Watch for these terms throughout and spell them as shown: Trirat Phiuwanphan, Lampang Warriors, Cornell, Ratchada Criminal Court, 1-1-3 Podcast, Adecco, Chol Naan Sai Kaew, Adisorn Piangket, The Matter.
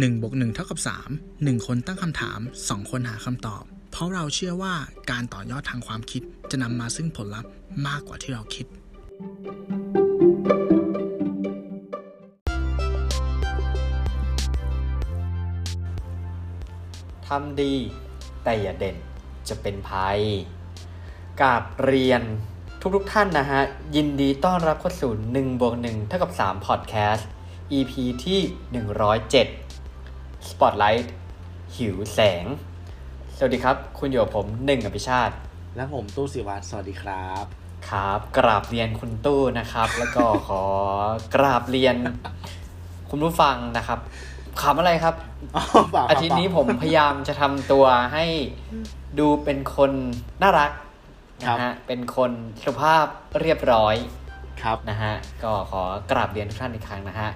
1 บวก 1 เท่ากับ 3 1 คนตั้งคำถาม 2 คนหาคำตอบเพราะเราเชื่อว่าการต่อยอดทางความคิดจะนำมาซึ่งผลลัพธ์มากกว่าที่เราคิดทำดีแต่อย่าเด่นจะเป็นภัยกราบเรียนทุกท่านนะฮะยินดีต้อนรับเข้าสู่ 1-1 เท่ากับ 3 Podcast EP ที่107 Spotlight หิวแสงสวัสดีครับคุณอยู่กับผม1อภิชาติและผมตู้ศิวัฒน์สวัสดีครับครับกราบเรียนคุณตู้นะครับ แล้วก็ขอกราบเรียนคุณผู้ฟังนะครับขำอะไรครับ อาทิตย์นี้ผมพยายามจะทำตัวให้ดูเป็นคนน่ารักนะฮะเป็นคนสุภาพเรียบร้อยครับนะฮะก็ขอกราบเรียนทุกท่านอีกครั้งนะฮะ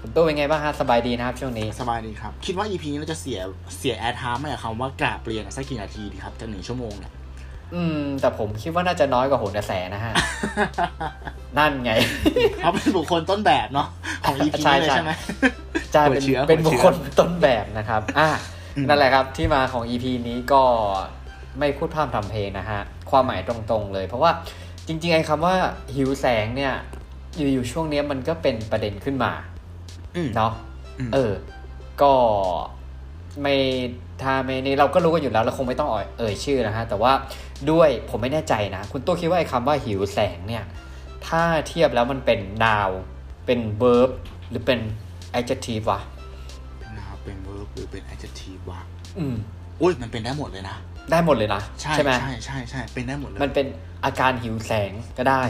คุณตู้เป็นไงบ้างฮะสบายดีนะครับช่วงนี้สบายดีครับคิดว่า EP นี้เราจะเสียแอร์ไทม์ให้กับคำว่ากราบเรียนสักกี่นาทีดีครับจะ1ชั่วโมงเนี่ยแต่ผมคิดว่าน่าจะน้อยกว่าโหนกระแสนะฮะ นั่นไงเขาเป็นบุคคลต้นแบบเนาะของ EP นี้ใช่ไหมจะเป็นบุคคลต้นแบบนะครับนั่นแหละครับที่มาของ EP นี้ก็ไม่พูดพร่ำทำเพลงนะฮะความหมายตรงๆเลยเพราะว่าจริงๆไอ้คำว่าหิวแสงเนี่ยอยู่ๆช่วงนี้มันก็เป็นประเด็นขึ้นมาเนาะก็ไม่ถ้าไม่นี่เราก็รู้กันอยู่แล้วเราคงไม่ต้องเอ่ยชื่อนะฮะแต่ว่าด้วยผมไม่แน่ใจนะคุณตัวคิดว่าไอ้คำว่าหิวแสงเนี่ยถ้าเทียบแล้วมันเป็น noun เป็น verb หรือเป็น adjective วะเป็น noun เป็น verb หรือเป็น adjective วะอุ้ยมันเป็นได้หมดเลยนะได้หมดเลยนะใช่ไหมใช่เป็นได้หมดเลยมันเป็นอาการหิวแสงก็ได้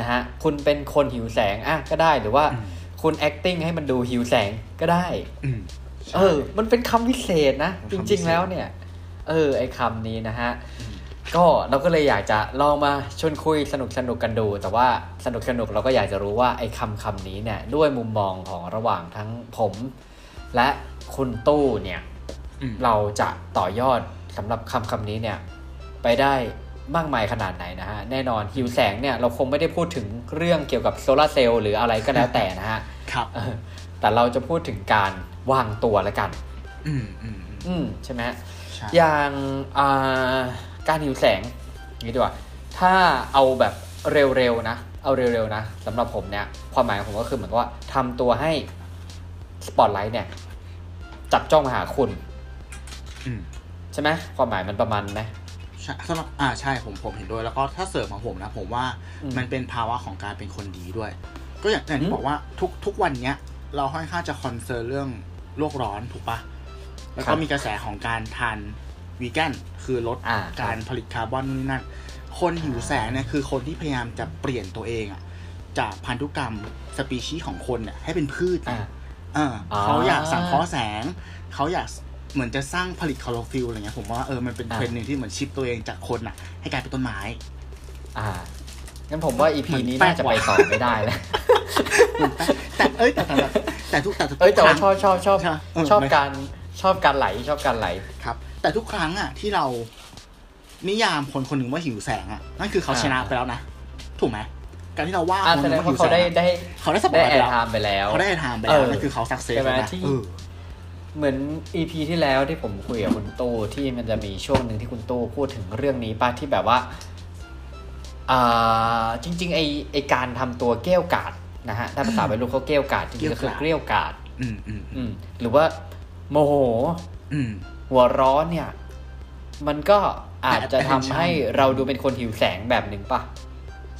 นะฮะคุณเป็นคนหิวแสงก็ได้หรือว่าคุณ acting ให้มันดูหิวแสงก็ได้มันเป็นคำวิเศษนะจริงๆแล้วเนี่ยไอ้คำนี้นะฮะก็เราก็เลยอยากจะลองมาชวนคุยสนุกกันดูแต่ว่าสนุกเราก็อยากจะรู้ว่าไอ้คำนี้เนี่ยด้วยมุมมองของระหว่างทั้งผมและคุณตู้เนี่ยเราจะต่อยอดสำหรับคำนี้เนี่ยไปได้มากมายขนาดไหนนะฮะแน่นอนหิวแสงเนี่ยเราคงไม่ได้พูดถึงเรื่องเกี่ยวกับโซลาร์เซลล์หรืออะไรก็แล้วแต่นะฮะครับแต่เราจะพูดถึงการวางตัวละกันใช่ไหมอย่างการหิวแสงอย่างนี้ดีกว่าถ้าเอาแบบเร็วๆนะสำหรับผมเนี่ยความหมายของผมก็คือเหมือนว่าทำตัวให้สปอตไลท์เนี่ยจับจ้องมาหาคุณใช่ไหมความหมายมันประมาณไหมสำหรับใช่ผมเห็นด้วยแล้วก็ถ้าเสริมของผมนะผมว่ามันเป็นภาวะของการเป็นคนดีด้วยก็อย่างที่บอกว่าทุกวันเนี้ยเราค่อนข้างจะคอนเซิร์นเรื่องโลกร้อนถูกปะแล้วก็มีกระแสของการทานวีแกนคือลดการผลิตคาร์บอนนู่นนั่นคนหิวแสงเนี่ยคือคนที่พยายามจะเปลี่ยนตัวเองอ่ะจากพันธุกรรมสปีชีส์ของคนเนี่ยให้เป็นพืชเขาอยากสังเคราะห์แสงเขาอยากเหมือนจะสร้างผลิตคลอโรฟิลล์อะไรเงี้ยผมว่ามันเป็นเทรนด์นึงที่เหมือนชิปตัวเองจากคนน่ะให้กลายเป็นต้นไม้งั้นผมว่า EP นี้น่าจะไปต่อไม่ได้แล้วแต่ชอบการไหลครับแต่ทุกครั้งอ่ะที่เรานิยามคนหนึ่งว่าหิวแสงอ่ะนั่นคือเขาชนะไปแล้วนะถูกไหมการที่เราว่าคนนึงว่าหิวแสงเขาได้สปอร์ตไปแล้วเขาได้ทำไปแล้วนั่นคือเขาสักเซสแล้วนะเหมือน EP ที่แล้วที่ผมคุยกับคุณตู้ที่มันจะมีช่วงหนึ่งที่คุณตู้พูดถึงเรื่องนี้ป่ะที่แบบว่าจริงๆไอการทำตัวเกลี้ยกล่อมนะฮะถ้าภาษาวัยรุ่นเขาเกลี้ยกล่อมจริงๆก็คือเกลี้ยกล่อมหรือว่าโมโหหัวร้อนเนี่ยมันก็อาจจะทำให้เราดูเป็นคนหิวแสงแบบหนึ่งป่ะ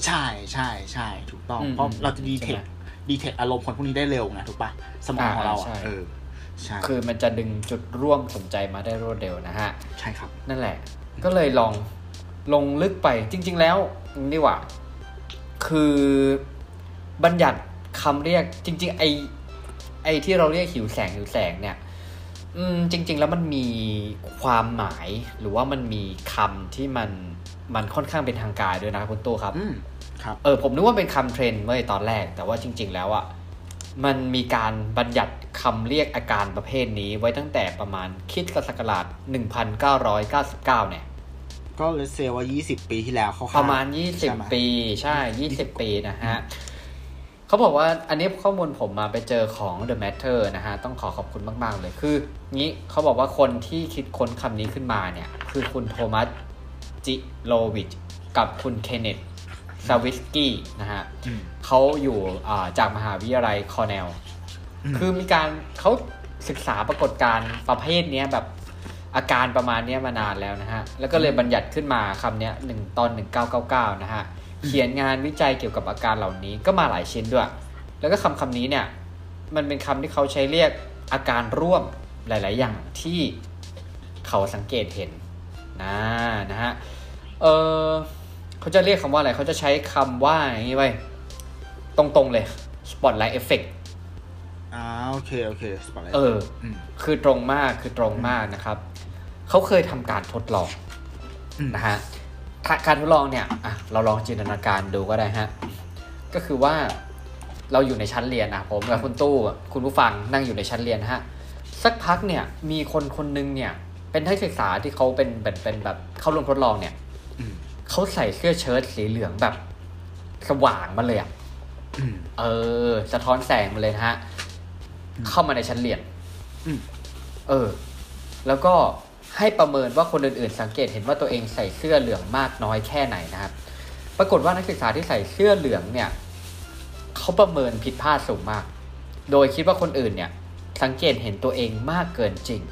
ใช่ถูกต้องเพราะเราจะดีเทคอารมณ์คนพวกนี้ได้เร็วไงถูกป่ะสมองของเราคือมันจะดึงจุดร่วมสนใจมาได้รวดเร็วนะฮะใช่ครับนั่นแหละก็เลยลองลงลึกไปจริงๆแล้วนี่ว่าคือบัญญัติคำเรียกจริงๆไอที่เราเรียกหิวแสงเนี่ยจริงๆแล้วมันมีความหมายหรือว่ามันมีคำที่มันค่อนข้างเป็นทางการด้วยนะคุณตู้ครับครับผมนึกว่าเป็นคำเทรนด์เมื่อตอนแรกแต่ว่าจริงๆแล้วอ่ะมันมีการบัญญัติคำเรียกอาการประเภทนี้ไว้ตั้งแต่ประมาณคริสตศักราช 1999 เนี่ยก็เลยเซว่า20 ปีที่แล้วเขาประมาณ20 ปีใช่20 ปีนะฮะ เขาบอกว่าอันนี้ข้อมูลผมมาไปเจอของ The Matter นะฮะต้องขอบคุณมากๆเลยคืองี้เขาบอกว่าคนที่คิดค้นคำนี้ขึ้นมาเนี่ยคือคุณโทมัสจิโลวิชกับคุณเคนเนตซาวิสกี้นะฮะเขาอยู่จากมหาวิทยาลัย Cornell คือมีการเขาศึกษาปรากฏการณ์ประเภทนี้แบบอาการประมาณนี้มานานแล้วนะฮะแล้วก็เลยบัญญัติขึ้นมาคำนี้ตอน1999นะฮะเขียนงานวิจัยเกี่ยวกับอาการเหล่านี้ก็มาหลายชิ้นด้วยแล้วก็คำนี้เนี่ยมันเป็นคำที่เขาใช้เรียกอาการร่วมหลายๆอย่างที่เขาสังเกตเห็นนะฮะเขาจะเรียกคำว่าอะไรเขาจะใช้คำว่าอย่างนี้ไว้ตรงๆเลย spotlight effect โอเค spotlight คือตรงมากนะครับเขาเคยทำการทดลองนะฮะการทดลองเนี่ยเราลองจินตนาการดูก็ได้ฮะก็คือว่าเราอยู่ในชั้นเรียนผมกับคุณตู้คุณผู้ฟังนั่งอยู่ในชั้นเรียนฮะสักพักเนี่ยมีคนนึงเนี่ยเป็นนักศึกษาที่เขาเป็นแบบเข้าร่วมทดลองเนี่ยเขาใส่เสื้อเชิ้ตสีเหลืองแบบสว่างมาเลยสะท้อนแสงมาเลยฮะเข้ามาในชั้นเรียนแล้วก็ให้ประเมินว่าคนอื่นๆสังเกตเห็นว่าตัวเองใส่เสื้อเหลืองมากน้อยแค่ไหนนะครับปรากฏว่านักศึกษาที่ใส่เสื้อเหลืองเนี่ยเขาประเมินผิดพลาดสูงมากโดยคิดว่าคนอื่นเนี่ยสังเกตเห็นตัวเองมากเกินจริง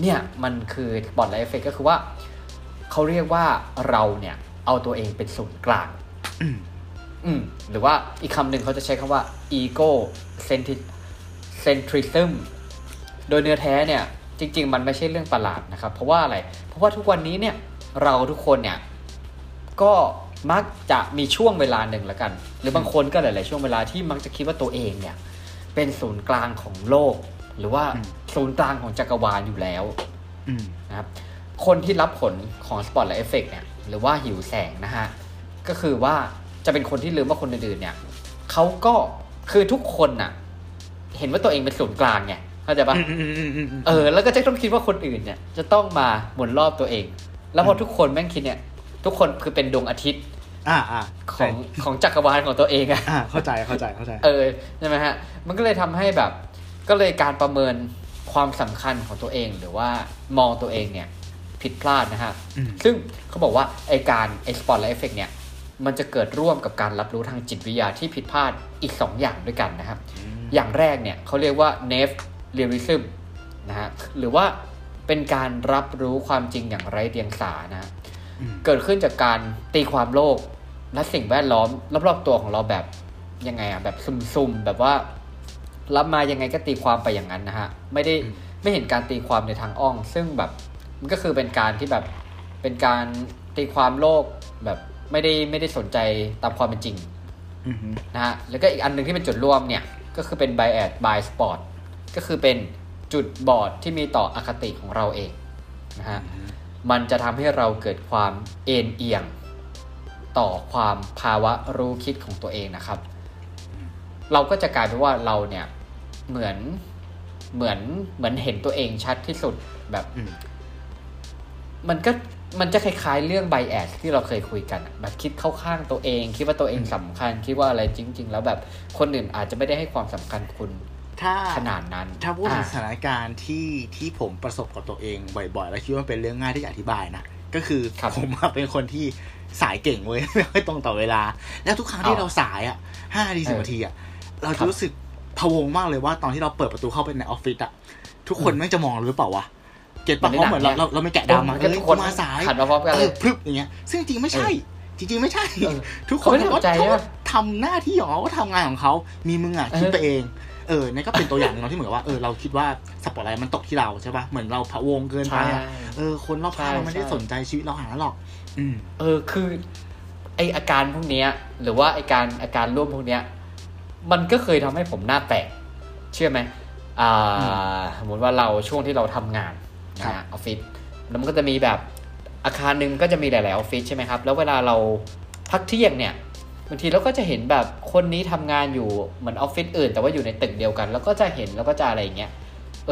เนี่ยมันคือ spotlight effect ก็คือว่าเขาเรียกว่าเราเนี่ยเอาตัวเองเป็นศูนย์กลาง หรือว่าอีกคำหนึ่งเขาจะใช้คำว่า egocentrism โดยเนื้อแท้เนี่ยจริงๆมันไม่ใช่เรื่องประหลาดนะครับเพราะว่าอะไรเพราะว่าทุกวันนี้เนี่ยเราทุกคนเนี่ยก็มักจะมีช่วงเวลาหนึ่งละกันหรือบางคนก็หลายๆช่วงเวลาที่มักจะคิดว่าตัวเองเนี่ยเป็นศูนย์กลางของโลกหรือว่าศูนย์กลางของจักรวาลอยู่แล้วนะครับคนที่รับผลของ spotlight effect เนี่ยหรือว่าหิวแสงนะฮะก็คือว่าจะเป็นคนที่ลืมว่าคนอื่นๆเนี่ยเขาก็คือทุกคนน่ะเห็นว่าตัวเองเป็นศูนย์กลางไงเข้าใจป่ะแล้วก็จะต้องคิดว่าคนอื่นเนี่ยจะต้องมาหมุนรอบตัวเองแล้วพอทุกคนแม่งคิดเนี่ยทุกคนคือเป็นดวงอาทิตย์ของจักรวาลของตัวเองเข้าใจใช่มั้ยฮะมันก็เลยทำให้แบบก็เลยการประเมินความสำคัญของตัวเองหรือว่ามองตัวเองเนี่ยผิดพลาดนะฮะซึ่งเขาบอกว่าไอ้การ spotlight effect เนี่ยมันจะเกิดร่วมกับการรับรู้ทางจิตวิทยาที่ผิดพลาดอีก2อย่างด้วยกันนะครับอย่างแรกเนี่ยเขาเรียกว่า naive realism นะฮะหรือว่าเป็นการรับรู้ความจริงอย่างไร้เดียงสานะเกิดขึ้นจากการตีความโลกและสิ่งแวดล้อมรอบๆตัวของเราแบบยังไงแบบซุ่มๆแบบว่ารับมายังไงก็ตีความไปอย่างนั้นนะฮะไม่เห็นการตีความในทางอ้อมซึ่งแบบมันก็คือเป็นการที่แบบเป็นการตีความโลกแบบไม่ได้สนใจตามความเป็นจริงนะฮะแล้วก็อีกอันนึงที่เป็นจุดร่วมเนี่ยก็คือเป็น bias by spot ก็คือเป็นจุดบอดที่มีต่ออคติของเราเองนะฮะมันจะทำให้เราเกิดความเอ็นเอียงต่อความภาวะรู้คิดของตัวเองนะครับเราก็จะกลายเป็นว่าเราเนี่ยเหมือนเห็นตัวเองชัดที่สุดแบบมันจะคล้ายๆเรื่อง bias ที่เราเคยคุยกันแบบคิดเข้าข้างตัวเองคิดว่าตัวเองสำคัญคิดว่าอะไรจริงๆแล้วแบบคนอื่นอาจจะไม่ได้ให้ความสำคัญคุณขนาดนั้นถ้าพูดถึงสถานการณ์ที่ผมประสบกับตัวเองบ่อยๆแล้วคิดว่าเป็นเรื่องง่ายที่จะอธิบายนะก็คือผมเป็นคนที่สายเก่งเว้ยไม่ค่อยตรงต่อเวลาแล้วทุกครั้งที่เราสาย5 นาที 10 นาทีเราจะรู้สึกพะวงมากเลยว่าตอนที่เราเปิดประตูเข้าไปในออฟฟิศทุกคนแม่งจะมองหรือเปล่าวะเกตปะเขาเหมือนเราไม่แกะดำมาทุกคนมาสายขันมาพร้อมกันเลยพรึบอย่างเงี้ยซึ่งจริงไม่ใช่ทุกคนก็ทำหน้าที่ของเขาก็ทำงานของเขามีมึงอ่ะคิดตัวเองนี่ก็เป็นตัวอย่างเราที่เหมือนว่าเราคิดว่าสปอตไลท์มันตกที่เราใช่ป่ะเหมือนเราพะวงเกินไปคนรอบข้างเราไม่ได้สนใจชีวิตเราหาหรอกคือไออาการพวกเนี้ยหรือว่าไออาการร่วมพวกเนี้ยมันก็เคยทำให้ผมหน้าแตกเชื่อไหมสมมติว่าเราช่วงที่เราทำงานนะออฟฟิศแล้วมันก็จะมีแบบอาคารนึงก็จะมีหลายๆออฟฟิศใช่ไหมครับแล้วเวลาเราพักเที่ยงเนี่ยบางทีเราก็จะเห็นแบบคนนี้ทำงานอยู่เหมือนออฟฟิศอื่นแต่ว่าอยู่ในตึกเดียวกันแล้วก็จะเห็นแล้วก็จะอะไรอย่างเงี้ย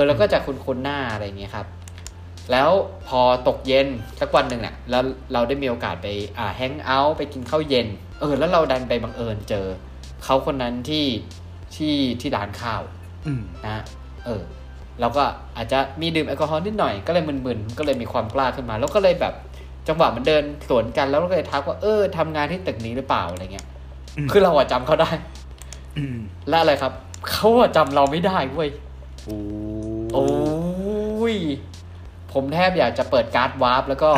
เราก็จะคุ้นๆหน้าอะไรอย่างเงี้ยครับ แล้วพอตกเย็นสักวันหนึ่งเนี่ยแล้วเราได้มีโอกาสไปแฮงเอาท์ไปกินข้าวเย็นแล้วเราดันไปบังเอิญเจอเขาคนนั้นที่ร้านข้าวนะเราก็อาจจะมีดื่มแอลกอฮอล์นิดหน่อยก็เลยมึนๆก็เลยมีความกล้าขึ้นมาแล้วก็เลยแบบจังหวะมันเดินสวนกันแล้วก็เลยทักว่าทำงานที่ตึกนี้หรือเปล่าอะไรเงี้ยคือเราจำเขาได้และอะไรครับเขาจำเราไม่ได้เว้ยโอ้ยผมแทบอยากจะเปิดการ์ดวาร์ปแล้วก็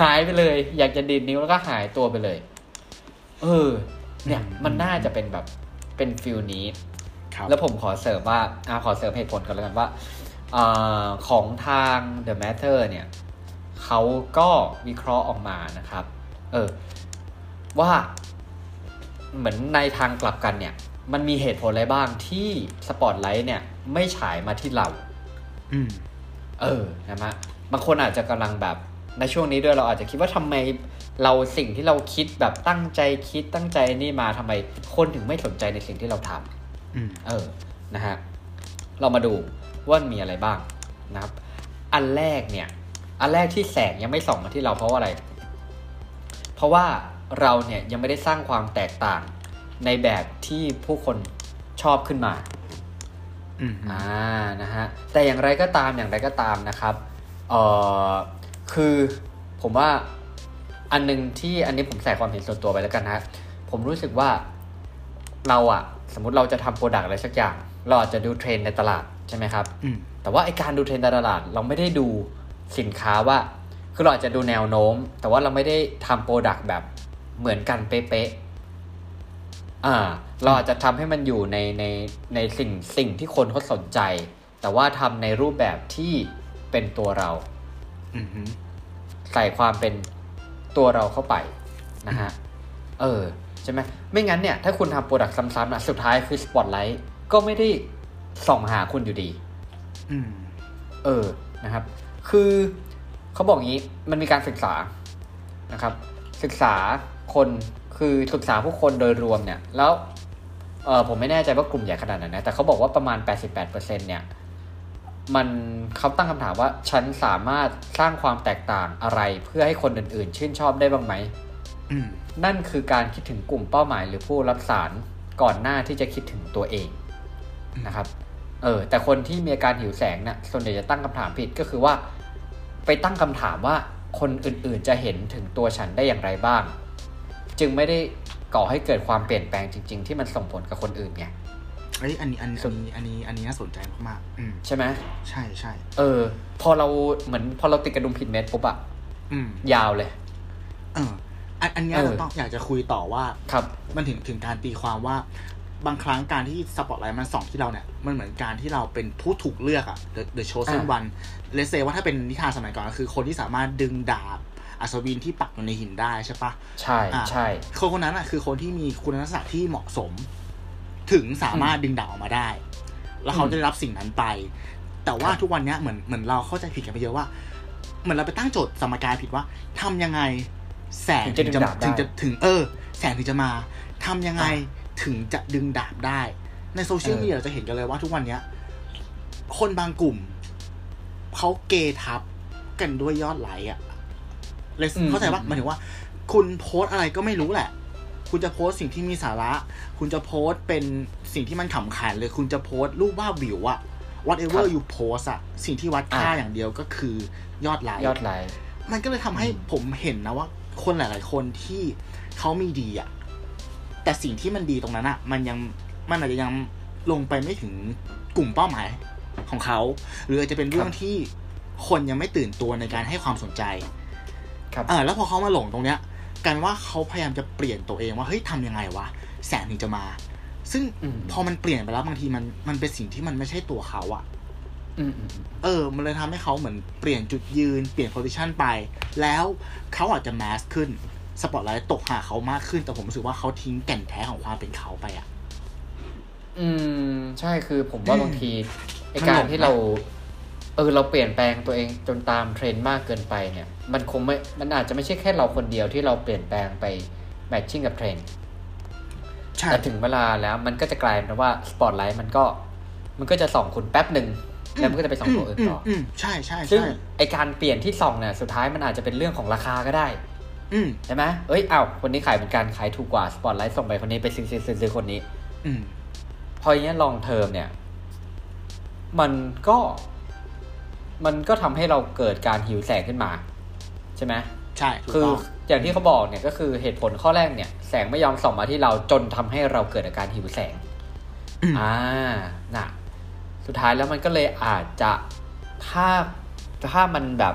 หายไปเลยอยากจะดีดนิ้วแล้วก็หายตัวไปเลยเนี่ยมันน่าจะเป็นแบบเป็นฟิลนี้แล้วผมขอเสริมว่าขอเสริมเหตุผลก่อนแล้วกันว่าของทาง The Matter เนี่ยเขาก็วิเคราะห์ออกมานะครับว่าเหมือนในทางกลับกันเนี่ยมันมีเหตุผลอะไรบ้างที่สปอตไลท์เนี่ยไม่ฉายมาที่เรานะฮะบางคนอาจจะกำลังแบบในช่วงนี้ด้วยเราอาจจะคิดว่าทำไมเราสิ่งที่เราคิดแบบตั้งใจคิดตั้งใจนี่มาทำไมคนถึงไม่สนใจในสิ่งที่เราทำนะฮะเรามาดูว่ามีอะไรบ้างนะครับอันแรกที่แสงยังไม่ส่องมาที่เราเพราะอะไรเพราะว่าเราเนี่ยยังไม่ได้สร้างความแตกต่างในแบบที่ผู้คนชอบขึ้นมานะฮะแต่อย่างไรก็ตามนะครับคือผมว่าอันนึงที่อันนี้ผมใส่ความเห็นส่วนตัวไปแล้วกันนะผมรู้สึกว่าเราสมมติเราจะทำโปรดักต์อะไรสักอย่างเราอาจจะดูเทรนด์ในตลาดใช่ไหมครับแต่ว่าไอการดูเทรนด์ในตลาดเราไม่ได้ดูสินค้าว่าคือเราอาจจะดูแนวโน้มแต่ว่าเราไม่ได้ทำโปรดักต์แบบเหมือนกันเป๊ะๆเราอาจจะทำให้มันอยู่ในสิ่งที่คนเขาสนใจแต่ว่าทำในรูปแบบที่เป็นตัวเราใส่ความเป็นตัวเราเข้าไปนะฮะใช่ไหมไม่งั้นเนี่ยถ้าคุณทำโปรดักต์ซ้ำๆนะสุดท้ายคือสปอตไลท์ก็ไม่ได้ส่องหาคุณอยู่ดีนะครับคือเขาบอกงี้มันมีการศึกษานะครับศึกษาผู้คนโดยรวมเนี่ยแล้วผมไม่แน่ใจว่ากลุ่มใหญ่ขนาดไหนนะแต่เขาบอกว่าประมาณ 88% เนี่ยมันเขาตั้งคำถามว่าฉันสามารถสร้างความแตกต่างอะไรเพื่อให้คนอื่นๆชื่นชอบได้บ้างไหมนั่นคือการคิดถึงกลุ่มเป้าหมายหรือผู้รับสารก่อนหน้าที่จะคิดถึงตัวเองนะครับแต่คนที่มีอาการหิวแสงเนี่ยส่วนใหญ่จะตั้งคำถามผิดก็คือว่าไปตั้งคำถามว่าคนอื่นๆจะเห็นถึงตัวฉันได้อย่างไรบ้างจึงไม่ได้ก่อให้เกิดความเปลี่ยนแปลงจริงๆที่มันส่งผลกับคนอื่นไงอันนี้น่าสนใจมากๆใช่ไหมใช่ๆพอเราติดกระดุมผิดเม็ดปุ๊บอะยาวเลยอันนี้เราต้องอยากจะคุยต่อว่ามันถึงการตีความว่าบางครั้งการที่สปอตไลท์มันส่องที่เราเนี่ยมันเหมือนการที่เราเป็นผู้ถูกเลือกอะThe Chosen One เลสเซว่าถ้าเป็นนิทานสมัยก่อนก็คือคนที่สามารถดึงดาบอัศวินที่ปักอยู่ในหินได้ใช่ปะใช่คนนั้นอะคือคนที่มีคุณลักษณะที่เหมาะสมถึงสามารถดึงดาวออกมาได้แล้วเขาได้รับสิ่งนั้นไปแต่ว่าทุกวันนี้เหมือนเราเข้าใจผิดกันไปเยอะว่าเหมือนเราไปตั้งโจทย์สมการผิดว่าทำยังไงแสงถึงแสงถึงจะมาทำยังไงถึงจะดึงดาบได้ในโซเชียลมีเดียเราจะเห็นกันเลยว่าทุกวันนี้คนบางกลุ่มเขาเกทับกันด้วยยอดไลค์อะเข้าใจปะหมายถึงว่าคุณโพสอะไรก็ไม่รู้แหละคุณจะโพสสิ่งที่มีสาระคุณจะโพสเป็นสิ่งที่มันขำขันเลยคุณจะโพสรูปว่าวิวอะ whatever you post อะสิ่งที่วัดค่าอย่างเดียวก็คือยอดไลค์มันก็เลยทำให้ผมเห็นนะว่าคนหลายๆคนที่เขามีดีอะแต่สิ่งที่มันดีตรงนั้นอะมันอาจจะยังลงไปไม่ถึงกลุ่มเป้าหมายของเขาหรืออาจจะเป็นเรื่องที่คนยังไม่ตื่นตัวในการให้ความสนใจแล้วพอเขามาหลงตรงเนี้ยกันว่าเขาพยายามจะเปลี่ยนตัวเองว่าเฮ้ยทำยังไงวะแสงถึงจะมาซึ่งพอมันเปลี่ยนไปแล้วบางทีมันเป็นสิ่งที่มันไม่ใช่ตัวเขาอะมันเลยทำให้เขาเหมือนเปลี่ยนจุดยืนเปลี่ยน position ไปแล้วเขาอาจจะแมสขึ้นสปอตไลท์ตกหาเขามากขึ้นแต่ผมรู้สึกว่าเขาทิ้งแก่นแท้ของความเป็นเขาไปอะใช่คือผมว่าบางทีไอ้การที่เราเราเปลี่ยนแปลงตัวเองจนตามเทรนด์มากเกินไปเนี่ยมันคงไม่มันอาจจะไม่ใช่แค่เราคนเดียวที่เราเปลี่ยนแปลงไปแมทชิ่งกับเทรนด์แต่ถึงเวลาแล้วมันก็จะกลายเป็นว่าสปอตไลท์มันก็จะส่องคุณแป๊บนึง แล้วมันก็จะไปส่องตัวอื่นต่อใช่ใช่ซึ่งไอการเปลี่ยนที่ส่องเนี่ยสุดท้ายมันอาจจะเป็นเรื่องของราคาก็ได้ใช่ไหมเอ้ยอ้าวคนนี้ขายเป็นการขายถูกกว่าสปอตไลท์ส่งไปคนนี้ไปซื้อคนนี้พออย่างเงี้ยลองเทอมเนี่ยมันก็ทำให้เราเกิดการหิวแสงขึ้นมาใช่ไหมใช่คืออย่างที่เขาบอกเนี่ยก็คือเหตุผลข้อแรกเนี่ยแสงไม่ยอมส่องมาที่เราจนทำให้เราเกิดอาการหิวแสงน่ะสุดท้ายแล้วมันก็เลยอาจจะถ้ามันแบบ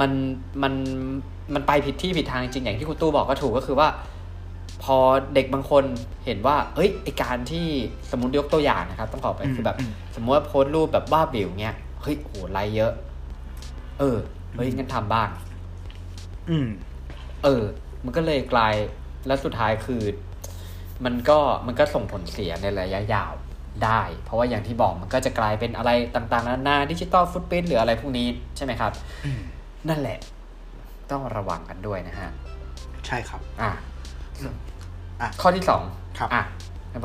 มันไปผิดที่ผิดทางจริงอย่างที่คุณตู้บอกก็ถูกก็คือว่าพอเด็กบางคนเห็นว่าเอ้ยไอการที่สมมุติยกตัวอย่างนะครับต้องขอไปคือแบบสมมุติว่าโพสต์รูปแบบบ้าบิ่วเงี้ยเฮ้ยโหไลค์เยอะเฮ้ยงั้นทำบ้างมันก็เลยกลายแล้วสุดท้ายคือมันก็ส่งผลเสียในระยะยาวได้เพราะว่าอย่างที่บอกมันก็จะกลายเป็นอะไรต่างๆนานาดิจิตอลฟุตพริ้นท์หรืออะไรพวกนี้ใช่ไหมครับนั่นแหละต้องระวังกันด้วยนะฮะใช่ครับข้อที่2ครับ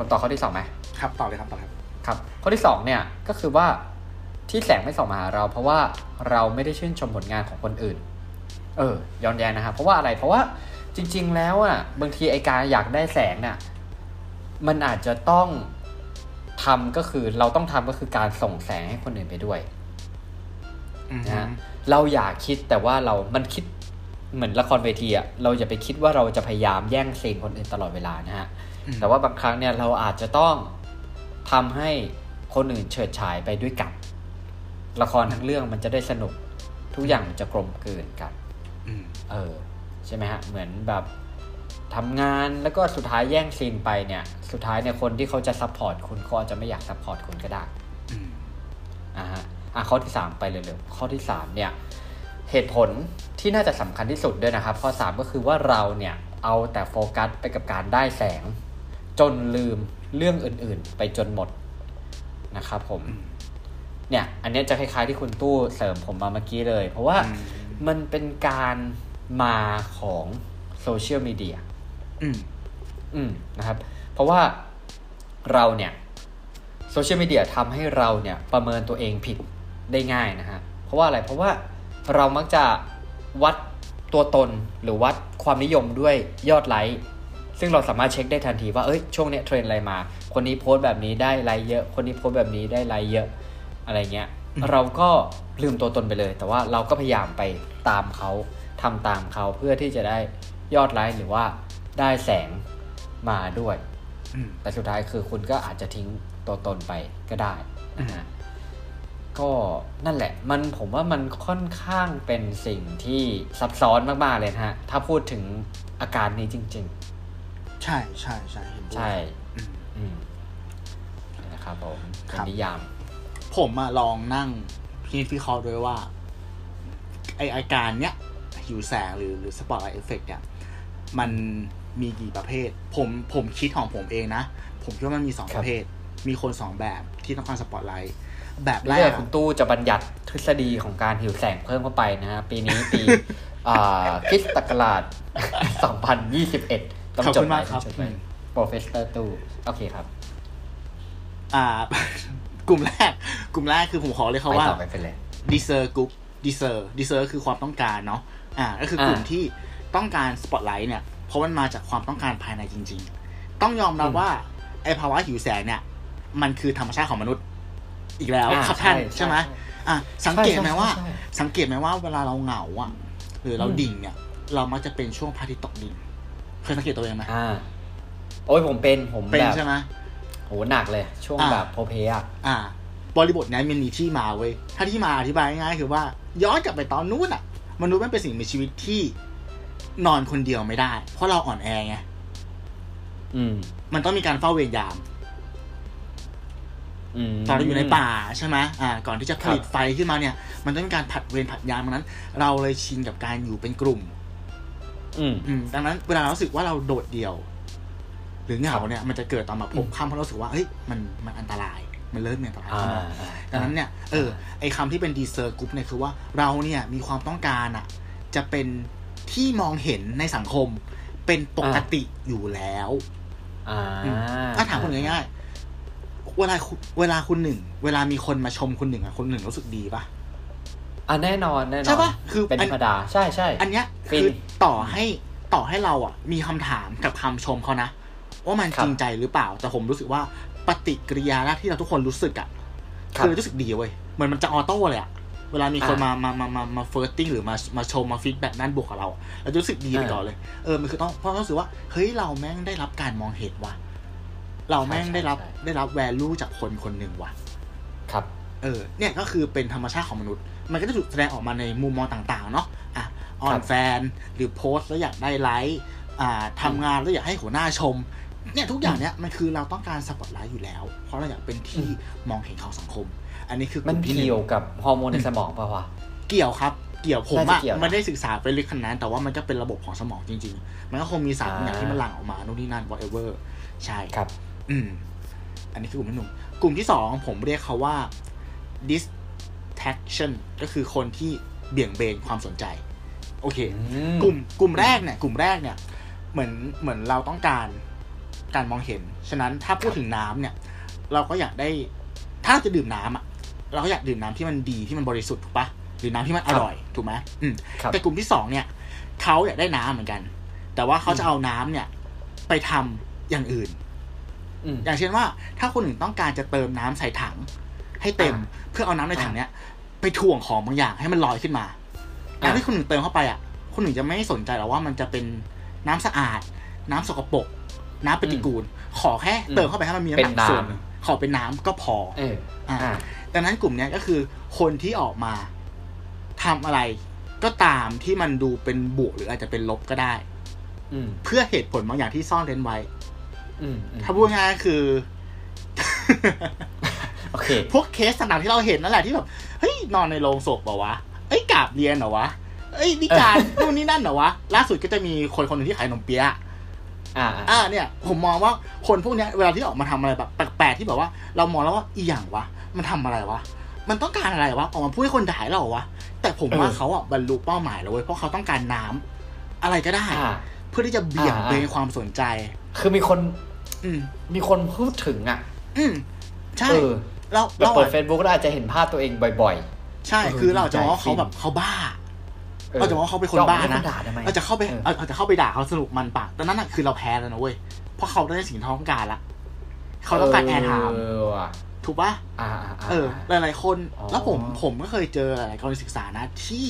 ผมต่อข้อที่2ไหมครับต่อเลยครับต่อครับครับข้อที่2เนี่ยก็คือว่าที่แสงไม่ส่องมาหาเราเพราะว่าเราไม่ได้ชื่นชมผลงานของคนอื่นย้อนแย้งนะครับเพราะว่าอะไรเพราะว่าจริงๆแล้วอ่ะบางทีไอ้การอยากได้แสงน่ะมันอาจจะต้องทำก็คือเราต้องทำก็คือการส่งแสงให้คนอื่นไปด้วยนะเราอยากคิดแต่ว่ามันคิดเหมือนละครเวทีอ่ะเราอย่าไปคิดว่าเราจะพยายามแย่งซีนคนอื่นตลอดเวลานะฮะแต่ว่าบางครั้งเนี่ยเราอาจจะต้องทำให้คนอื่นเฉิดฉายไปด้วยกันละครทั้งเรื่องมันจะได้สนุกทุกอย่างมันจะกลมกลืนกันใช่ไหมฮะเหมือนแบบทำงานแล้วก็สุดท้ายแย่งซีนไปเนี่ยสุดท้ายเนี่ยคนที่เขาจะซัพพอร์ตคุณเขาอาจจะไม่อยากซัพพอร์ตคุณก็ได้ข้อที่3ไปเร็วๆข้อที่3เนี่ยเหตุผลที่น่าจะสำคัญที่สุดด้วยนะครับข้อ3ก็คือว่าเราเนี่ยเอาแต่โฟกัสไปกับการได้แสงจนลืมเรื่องอื่นๆไปจนหมดนะครับผมเนี่ยอันนี้จะคล้ายๆที่คุณตู้เสริมผมมาเมื่อกี้เลยเพราะว่ามันเป็นการมาของโซเชียลมีเดียนะครับเพราะว่าเราเนี่ยโซเชียลมีเดียทำให้เราเนี่ยประเมินตัวเองผิดได้ง่ายนะฮะเพราะว่าอะไรเพราะว่าเรามักจะวัดตัวตนหรือวัดความนิยมด้วยยอดไลค์ซึ่งเราสามารถเช็คได้ทันทีว่าช่วงเนี้ยเทรนด์อะไรมาคนนี้โพสต์แบบนี้ได้ไลค์เยอะคนนี้โพสต์แบบนี้ได้ไลค์เยอะอะไรเงี้ยเราก็ลืมตัวตนไปเลยแต่ว่าเราก็พยายามไปตามเขาทำตามเขาเพื่อที่จะได้ยอดไลค์หรือว่าได้แสงมาด้วยแต่สุดท้ายคือคุณก็อาจจะทิ้งตัวตนไปก็ได้นะฮะก็นั่นแหละผมว่ามันค่อนข้างเป็นสิ่งที่ซับซ้อนมากๆเลยนะฮะถ้าพูดถึงอาการนี้จริงๆใช่ๆๆใช่นะครับผมเป็นนิยามผมมาลองนั่งพี่วิเคราะห์ด้วยว่าไออาการเนี้ยหิวแสงหรือสปอตไลท์เอฟเฟคเนี่ยมันมีกี่ประเภทผมคิดของผมเองนะผมคิดว่ามันมี2ประเภทมีคน2แบบที่ต้องการสปอตไลท์แบบแรกคุณตู้จะบัญญัติทฤษฎีของการหิวแสงเพิ่มเข้าไปนะฮะปีนี้ปีคริสต์ศักราช2021ต้องจดไว้โปรเฟสเตอร์ตู้โอเคครับกลุ่มแรกคือผมขอเลยเขาว่าดีเซอร์กรุ๊ปดีเซอร์คือความต้องการเนาะก็คือกลุ่มที่ต้องการสปอตไลท์เนี่ยเพราะมันมาจากความต้องการภายในจริงๆต้องยอมรับว่าไอภาวะหิวแสงเนี่ยมันคือธรรมชาติของมนุษย์อีกแล้วครับท่านใช่ไหมสังเกตไหมว่าเวลาเราเหงาอ่ะหรือเราดิ่งเนี่ยเรามักจะเป็นช่วงพระอาทิตย์ตกดินเคยสังเกตตัวเองไหมโอ้ยผมเป็นใช่ไหมโหหนักเลยช่วงแบบโพเพอ่ะบริบทนี้มันมีที่มาเว้ยถ้าที่มาอธิบายง่ายๆคือว่าย้อนกลับไปตอนนู้นอ่ะมนุษย์มันเป็นสิ่งมีชีวิตที่นอนคนเดียวไม่ได้เพราะเราอ่อนแอไงมันต้องมีการเฝ้าเวรยามตอนเราอยู่ในป่าใช่ไหมก่อนที่จะผลิตไฟขึ้นมาเนี่ยมันต้องมีการผัดเวรผัดยามดังนั้นเราเลยชินกับการอยู่เป็นกลุ่มดังนั้นเวลาเรารู้สึกว่าเราโดดเดี่ยวหรือเหงาเนี่ยมันจะเกิดตอนมาพบคำเพราะเราสึกว่าเฮ้ยมันอันตรายมันเริ่มเนี่ยตอนนั้นดังนั้นเนี่ยไอคำที่เป็นดีเซอร์กรุ๊ปเนี่ยคือว่าเราเนี่ยมีความต้องการอ่ะจะเป็นที่มองเห็นในสังคมเป็นปกติอยู่แล้วถ้าถามคนง่าย เวลาคุณหนึ่งเวลามีคนมาชมคุณหนึ่งอะคุณหนึ่งรู้สึกดีปะอ่ะแน่นอนแน่นอนใช่ปะคือเป็นธรรมดาใช่ใช่อันเนี้ยคือต่อให้เราอะมีคำถามกับคำชมเขานะว่ามันจริงใจหรือเปล่าแต่ผมรู้สึกว่าปฏิกิริยาแรกที่เราทุกคนรู้สึกอะคือรู้สึกดีเว้ยเหมือนมันจะออโต้เลยอะเวลามีคนมาเฟิร์สติ้งหรือมาชมมาฟีดแบ็กนั่นบวกกับเราเราจะรู้สึกดีไปก่อนเลยมันคือต้องเพราะรู้สึกว่าเฮ้ยเราแม่งได้รับการมองเห็นว่ะเราแม่งได้รับแวลูจากคนคนหนึ่งว่ะครับเนี่ยก็คือเป็นธรรมชาติของมนุษย์มันก็จะถูกแสดงออกมาในมุมมองต่างๆเนาะอ่ะออนแฟนหรือโพสแล้วอยากได้ไลค์ทำงานแล้วอยากให้หัวหน้าชมเนี่ยทุกอย่างเนี่ยมันคือเราต้องการสปอตไลท์อยู่แล้วเพราะเราอยากเป็นที่มองเห็นของสังคมอันนี้คือมันเกี่ยวกับฮอร์โมนในสมองป่ะวะเกี่ยวครับเกี่ยวผมอ่ะไม่ได้ศึกษาไปลึกขนาดนั้นแต่ว่ามันก็เป็นระบบของสมองจริงๆมันก็คงมีสารบางอย่างที่มันหลั่งออกมาโน่นนี่นั่น whatever ใช่ครับอันนี้คือกลุ่มที่หนึ่งกลุ่มที่สองผมเรียกเขาว่า distraction ก็คือคนที่เบี่ยงเบนความสนใจโอเคกลุ่มแรกเนี่ยเหมือนเราต้องการมองเห็นฉะนั้นถ้าพูดถึงน้ำเนี่ยเราก็อยากได้ถ้าจะดื่มน้ำอ่ะเราก็อยากดื่มน้ำที่มันดีที่มันบริสุทธิ์ถูกปะหรือน้ำที่มันอร่อยถูกไหมแต่กลุ่มที่สองเนี่ยเขาอยากได้น้ำเหมือนกันแต่ว่าเขาจะเอาน้ำเนี่ยไปทำอย่างอื่นอย่างเช่นว่าถ้าคนหนึ่งต้องการจะเติมน้ำใส่ถังให้เต็มเพื่อเอาน้ำในถังเนี้ยไปถ่วงของบางอย่างให้มันลอยขึ้นมาน้ำที่คนหนึ่งเติมเข้าไปอ่ะคนหนึ่งจะไม่สนใจหรอกว่ามันจะเป็นน้ำสะอาดน้ำสกปรกน้ำปฏิกูลขอแค่เติมเข้าไปให้มันมีน้ำส่วนขอเป็นน้ำก็พอดังนั้นกลุ่มนี้ก็คือคนที่ออกมาทำอะไรก็ตามที่มันดูเป็นบวกหรืออาจจะเป็นลบก็ได้เพื่อเหตุผลบางอย่างที่ซ่อนเร้นไว้ถ้าพูดง่ายๆคือ okay. พวกเคสต่างๆที่เราเห็นนั่นแหละที่แบบเฮ้ยนอนในโรงศพเหรอวะเอ้ยกราบเรียนเหรอวะเอ้ยนิการนู่นนี่นั่นเหรอวะล่าสุดก็จะมีคนคนหนึ่งที่ขายขนมเปี๊ยะเนี่ยผมมองว่าคนพวกนี้เวลาที่ออกมาทำอะไรแบบแปลกๆที่แบบว่าเรามองแล้วว่าอีหยังวะมันทำอะไรวะมันต้องการอะไรวะออกมาพูดให้คนด่าเราวะแต่ผมว่าเขาอ่ะบรรลุเป้าหมายแล้วเว้ยเพราะเขาต้องการน้ำอะไรก็ได้เพื่อที่จะเบี่ยงเบนความสนใจคือมีคนพูดถึงอ่ะใช่เราเปิด Facebook ก็อาจจะเห็นภาพตัวเองบ่อยๆใช่คือเราจะมองว่าเขาแบบเขาบ้าเราจะมองเขาเป็นคนบ้านะเราจะเข้าไปด่าเขาสนุกมันปากตอนนั้นน่ะคือเราแพ้แล้วนะเว้ยเพราะเขาได้สิ่งที่ต้องการละเขาต้องการแอร์ไทม์ถูกป่ะหลายๆคนแล้วผมก็เคยเจอหลายๆกรณีศึกษานะที่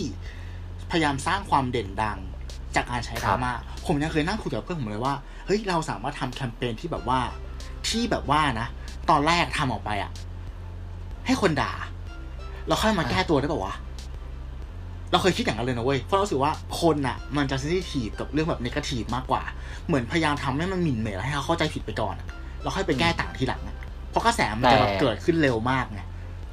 พยายามสร้างความเด่นดังจากการใช้ดราม่าผมยังเคยนั่งคุยกับเพื่อนผมเลยว่าเฮ้ยเราสามารถทำแคมเปญที่แบบว่านะตอนแรกทำออกไปอ่ะให้คนด่าเราค่อยมาแก้ตัวได้ป่ะวะเราเคยคิดอย่างนั้นเลยนะเว้ยเพราะเราสึกว่าคนน่ะมันจะเซนซิทีฟกับเรื่องแบบเนกาทีฟมากกว่าเหมือนพยายามทำให้มันหมิ่นเหม่อให้เขาเข้าใจผิดไปก่อนเราค่อยไปแก้ต่างทีหลังเพราะกระแสมันจะเกิดขึ้นเร็วมากไง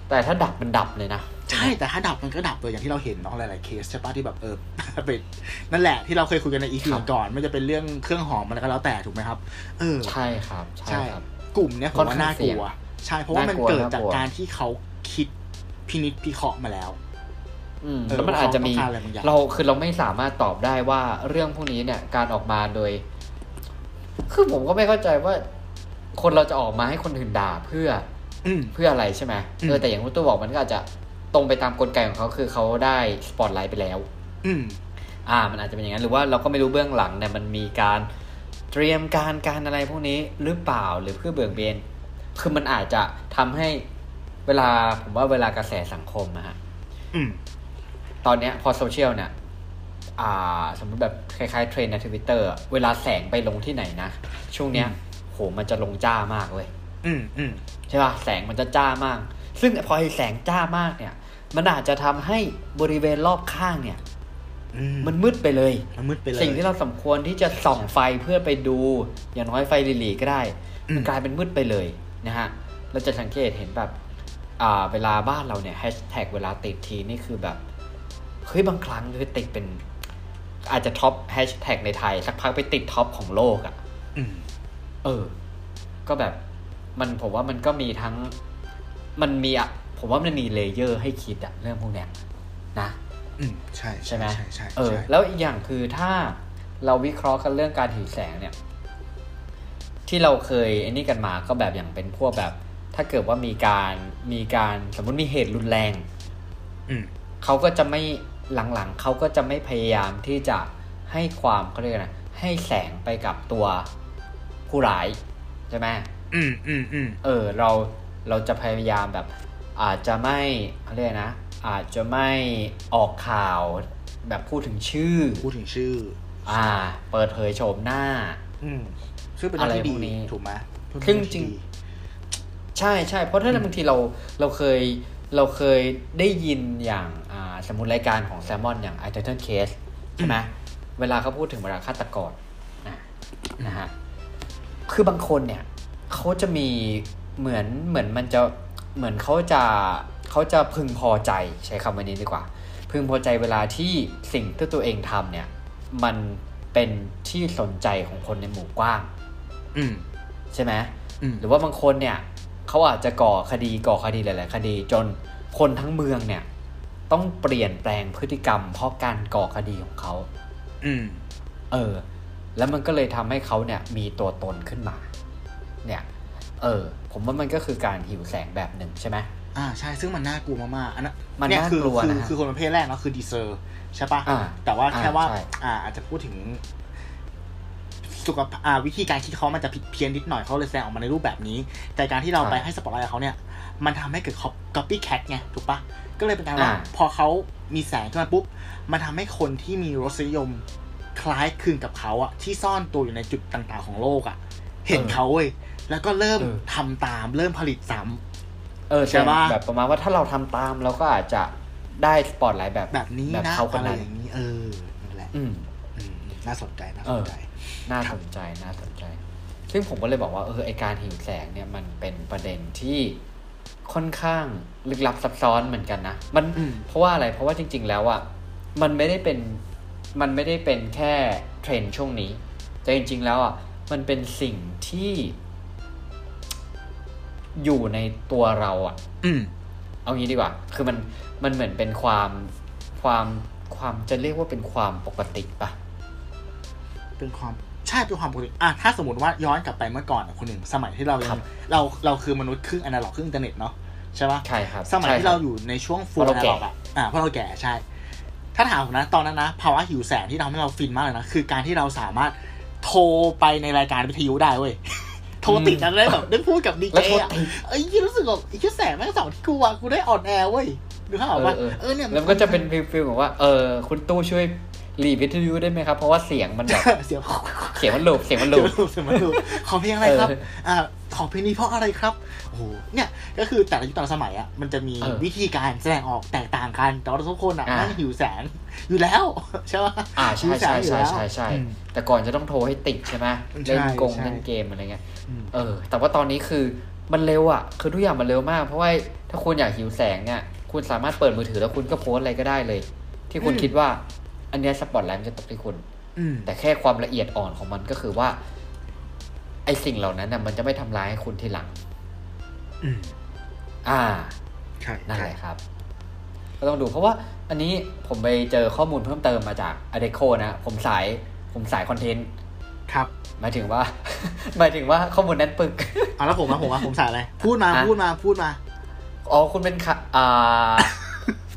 แต่ถ้าดับมันดับเลยนะใช่แต่ถ้าดับมันก็ดับเลยอย่างที่เราเห็นเนาะหลายๆเคสใช่ป่ะที่แบบเป็นนั่นแหละที่เราเคยคุยกันในอีพีก่อนมันจะเป็นเรื่องเครื่องหอมอะไรก็แล้วแต่ถูกไหมครับใช่ครับใช่กลุ่มเนี้ยผมว่าน่ากลัวใช่เพราะว่ามันเกิดจากการที่เขาคิดพินิจพิเคราะห์มาแล้วแล้วมันอาจจะมีเราไม่สามารถตอบได้ว่าเรื่องพวกนี้เนี่ยการออกมาโดยคือผมก็ไม่เข้าใจว่าคนเราจะออกมาให้คนอื่นด่าเพื่ออะไรใช่ไหมแต่อย่างที่ตัวบอกมันก็อาจจะตรงไปตามกลไกของเขาคือเขาได้สปอตไลท์ไปแล้วมันอาจจะเป็นอย่างนั้นหรือว่าเราก็ไม่รู้เบื้องหลังเนี่ยมันมีการเตรียมการอะไรพวกนี้หรือเปล่าหรือเพื่อเบี่ยงเบนคือมันอาจจะทำให้ผมว่าเวลากระแสสังคมนะฮะตอนเนี้ยพอโซเชียลเนี่ยสมมติแบบคล้ายๆเทรนใน Twitter เวลาแสงไปลงที่ไหนนะช่วงเนี้ยโหมันจะลงจ้ามากเว้ยใช่ป่ะแสงมันจะจ้ามากซึ่งพอไอ้แสงจ้ามากเนี่ยมันอาจจะทำให้บริเวณรอบข้างเนี่ยมันมืดไปเลยสิ่งที่เราสมควรที่จะส่องไฟเพื่อไปดูอย่างน้อยไฟหรี่ๆก็ได้มันกลายเป็นมืดไปเลยนะฮะเราจะสังเกตเห็นแบบเวลาบ้านเราเนี่ยแฮชแท็กเวลาติดทีนี่คือแบบเฮ้ยบางครั้งคือติดเป็นอาจจะท็อปแฮชแท็กในไทยสักพักไปติดท็อปของโลกอ่ะก็แบบมันผมว่ามันก็มีทั้งมันมีอ่ะผมว่ามันมีเลเยอร์ให้คิดอ่ะเรื่องพวกเนี้ยนะใช่ใช่ไหมแล้วอีกอย่างคือถ้าเราวิเคราะห์กันเรื่องการหิวแสงเนี่ยที่เราเคยไอ้นี่กันมาก็แบบอย่างเป็นพวกแบบถ้า ถ้าเกิดว่ามีการสมมุติมีเหตุรุนแรงเขาก็จะไม่หลังๆเขาก็จะไม่พยายามที่จะให้ความเขาเรียกนะให้แสงไปกับตัวผู้ร้ายใช่ไหมเราจะพยายามแบบอาจจะไม่เขาเรียกนะอาจจะไม่ออกข่าวแบบพูดถึงชื่อเปิดเผยโฉมหน้าซึ่งเป็นอะไรพวกนี้ถูกไหมซึ่งจริงใช่ใช่เพราะถ้าบางทีเราเคยได้ยินอย่างสมมุติรายการของแซมมอนอย่าง Title Case ใช่ไหมเวลาเขาพูดถึงเวลาฆาตกรนะฮะคือบางคนเนี่ยเขาจะมีเหมือนมันจะเหมือนเขาจะพึงพอใจใช้คำวันนี้ดีกว่าพึงพอใจเวลาที่สิ่งที่ตัวเองทำเนี่ยมันเป็นที่สนใจของคนในหมู่กว้างใช่ไหมหรือว่าบางคนเนี่ยเขาอาจจะก่อคดีหลายๆคดีจนคนทั้งเมืองเนี่ยต้องเปลี่ยนแปลงพฤติกรรมเพราะการก่อคดีของเขาแล้วมันก็เลยทำให้เขาเนี่ยมีตัวตนขึ้นมาเนี่ยผมว่ามันก็คือการหิวแสงแบบหนึ่งใช่ไหมใช่ซึ่งมันน่ากลัวมากๆอันนั้นมันน่ากลัวนะคือคนประเภทแรกเนาะคือดีเซอร์ใช่ปะแต่ว่าแค่ว่าอาจจะพูดถึงสุขวิธีการคิดเขามันจะผิดเพี้ยนนิดหน่อยเขาเลยแสดงออกมาในรูปแบบนี้แต่การที่เราไปให้สปอตไลท์กับเขาเนี่ยมันทำให้เกิด copy cat ไงถูกปะก็เลยเป็นการว่าพอเขามีแสงขึ้นมาปุ๊บมันทำให้คนที่มีรสนิยมคล้ายคลึงกับเขาอะที่ซ่อนตัวอยู่ในจุดต่างๆของโลกอะเห็นเขาเว้ยแล้วก็เริ่มทำตามเริ่มผลิตซ้ำใช่ป่ะแบบประมาณว่าถ้าเราทำตามเราก็อาจจะได้สปอตไลท์แบบนี้นะอะไรอย่างนี้นั่นแหละน่าสนใจซึ่งผมก็เลยบอกว่าไอการหิวแสงเนี่ยมันเป็นประเด็นที่ค่อนข้างลึกลับซับซ้อนเหมือนกันนะมันเพราะว่าอะไรเพราะว่าจริงๆแล้วอ่ะมันไม่ได้เป็นแค่เทรนด์ช่วงนี้แต่จริงๆแล้วอ่ะมันเป็นสิ่งที่อยู่ในตัวเราอ่ะเอางี้ดีกว่าคือมันเหมือนเป็นความจะเรียกว่าเป็นความปกติป่ะเป็นความใช่เป็นความปกติถ้าสมมติว่าย้อนกลับไปเมื่อก่อนคนหนึ่งสมัยที่เราคือมนุษย์ครึ่งอนาล็อกครึ่งอินเทอร์เน็ตเนาะใช่ป่ะใช่ครับสมัยที่เราอยู่ในช่วงฟูลอนาล็อกเพราะเราแก่ใช่ถ้าถามผมนะตอนนั้นนะภาวะหิวแสงที่ทำให้เราฟินมากเลยนะคือการที่เราสามารถโทรไปในรายการวิทยุได้เว้ยโทรติดกันได้แบบได้พูดกับดีเจอ่ะไอ้ยี่รู้สึกแบบไอ้ยี่แสงแม่งสองที่กูวางกูได้ออนแอร์เว้ยดูข้าวว่าเนี่ยแล้วก็จะเป็นฟิลแบบว่าคุณตู้ช่วยรีวิทยุได้ไหมครับเพราะว่าเสียงมันแบบเสียงมันหลบขอเพลงอะไรครับขอเพลงนี้เพราะอะไรครับโอ้โหเนี่ยก็คือแต่ละยุคแต่ละสมัยอ่ะมันจะมีวิธีการแสดงออกแตกต่างกันแต่ว่าทุกคนอ่ะนั่งหิวแสงอยู่แล้วใช่ป่ะใช่แต่ก่อนจะต้องโทรให้ติดใช่ไหมเล่นกงเล่นเกมอะไรเงี้ยแต่ว่าตอนนี้คือมันเร็วอ่ะคือทุกอย่างมันเร็วมากเพราะว่าถ้าคุณอยากหิวแสงเนี่ยคุณสามารถเปิดมือถือแล้วคุณก็โพสอะไรก็ได้เลยที่คุณคิดว่าอันนี้สปอตไลท์มันจะตกที่คุณแต่แค่ความละเอียดอ่อนของมันก็คือว่าไอสิ่งเหล่านั้นน่ะมันจะไม่ทำร้ายคุณทีหลังใช่นั่นแหละครับก็ต้องดูเพราะว่าอันนี้ผมไปเจอข้อมูลเพิ่มเติมมาจาก Adecco นะผมสายคอนเทนต์ครับหมายถึงว่าข้อมูลนั้นปึกแล้วผมผมสายอะไรพูดมาคุณเป็น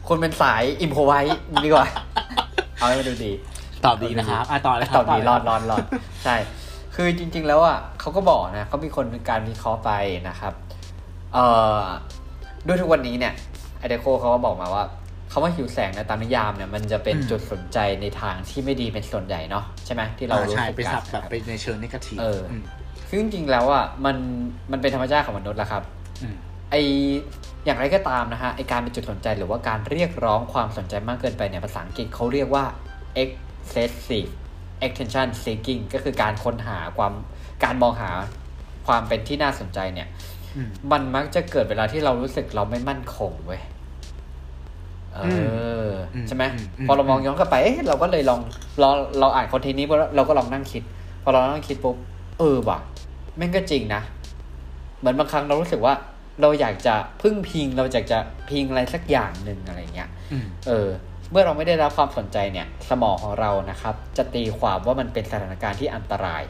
คุณเป็นสายอิมโพรไวส์ดีกว่าเอาให้มันดูดีตอบดีนะครับต่อเลยครับตอบดีรอดใช่คือจริงๆแล้วอ่ะเขาก็บอกนะเขามีคนเป็นการวิเคราะห์ไปนะครับด้วยทุกวันนี้เนี่ยAdeccoเขาก็บอกมาว่าเขาว่าหิวแสงนะตามนิยามเนี่ยมันจะเป็นจุดสนใจในทางที่ไม่ดีเป็นส่วนใหญ่เนาะใช่ไหมที่เรารู้สึกกันแบบเป็นในเชิงเนกาทีฟคือจริงๆแล้วอ่ะมันเป็นธรรมชาติของมนุษย์ละครับไออย่างไรก็ตามนะฮะไอการเป็นจุดสนใจหรือว่าการเรียกร้องความสนใจมากเกินไปเนี่ยภาษาอังกฤษเขาเรียกว่า excessive attention seeking ก็คือการค้นหาการมองหาความเป็นที่น่าสนใจเนี่ยมันมักจะเกิดเวลาที่เรารู้สึกเราไม่มั่นคงเว้ยใช่ไหมพอเรามองย้อนกลับไปเราก็เลยลองเราอ่านคอนเทนต์นี้เราก็ลองนั่งคิดพอเรานั่งคิดปุ๊บว่ะแม่งก็จริงนะเหมือนบางครั้งเรารู้สึกว่าเราอยากจะพึ่งพิงเราอยากจะพิงอะไรสักอย่างหนึ่งอะไรเงี้ยเมื่อเราไม่ได้รับความสนใจเนี่ยสมองของเรานะครับจะตีความว่ามันเป็นสถานการณ์ที่อันตราย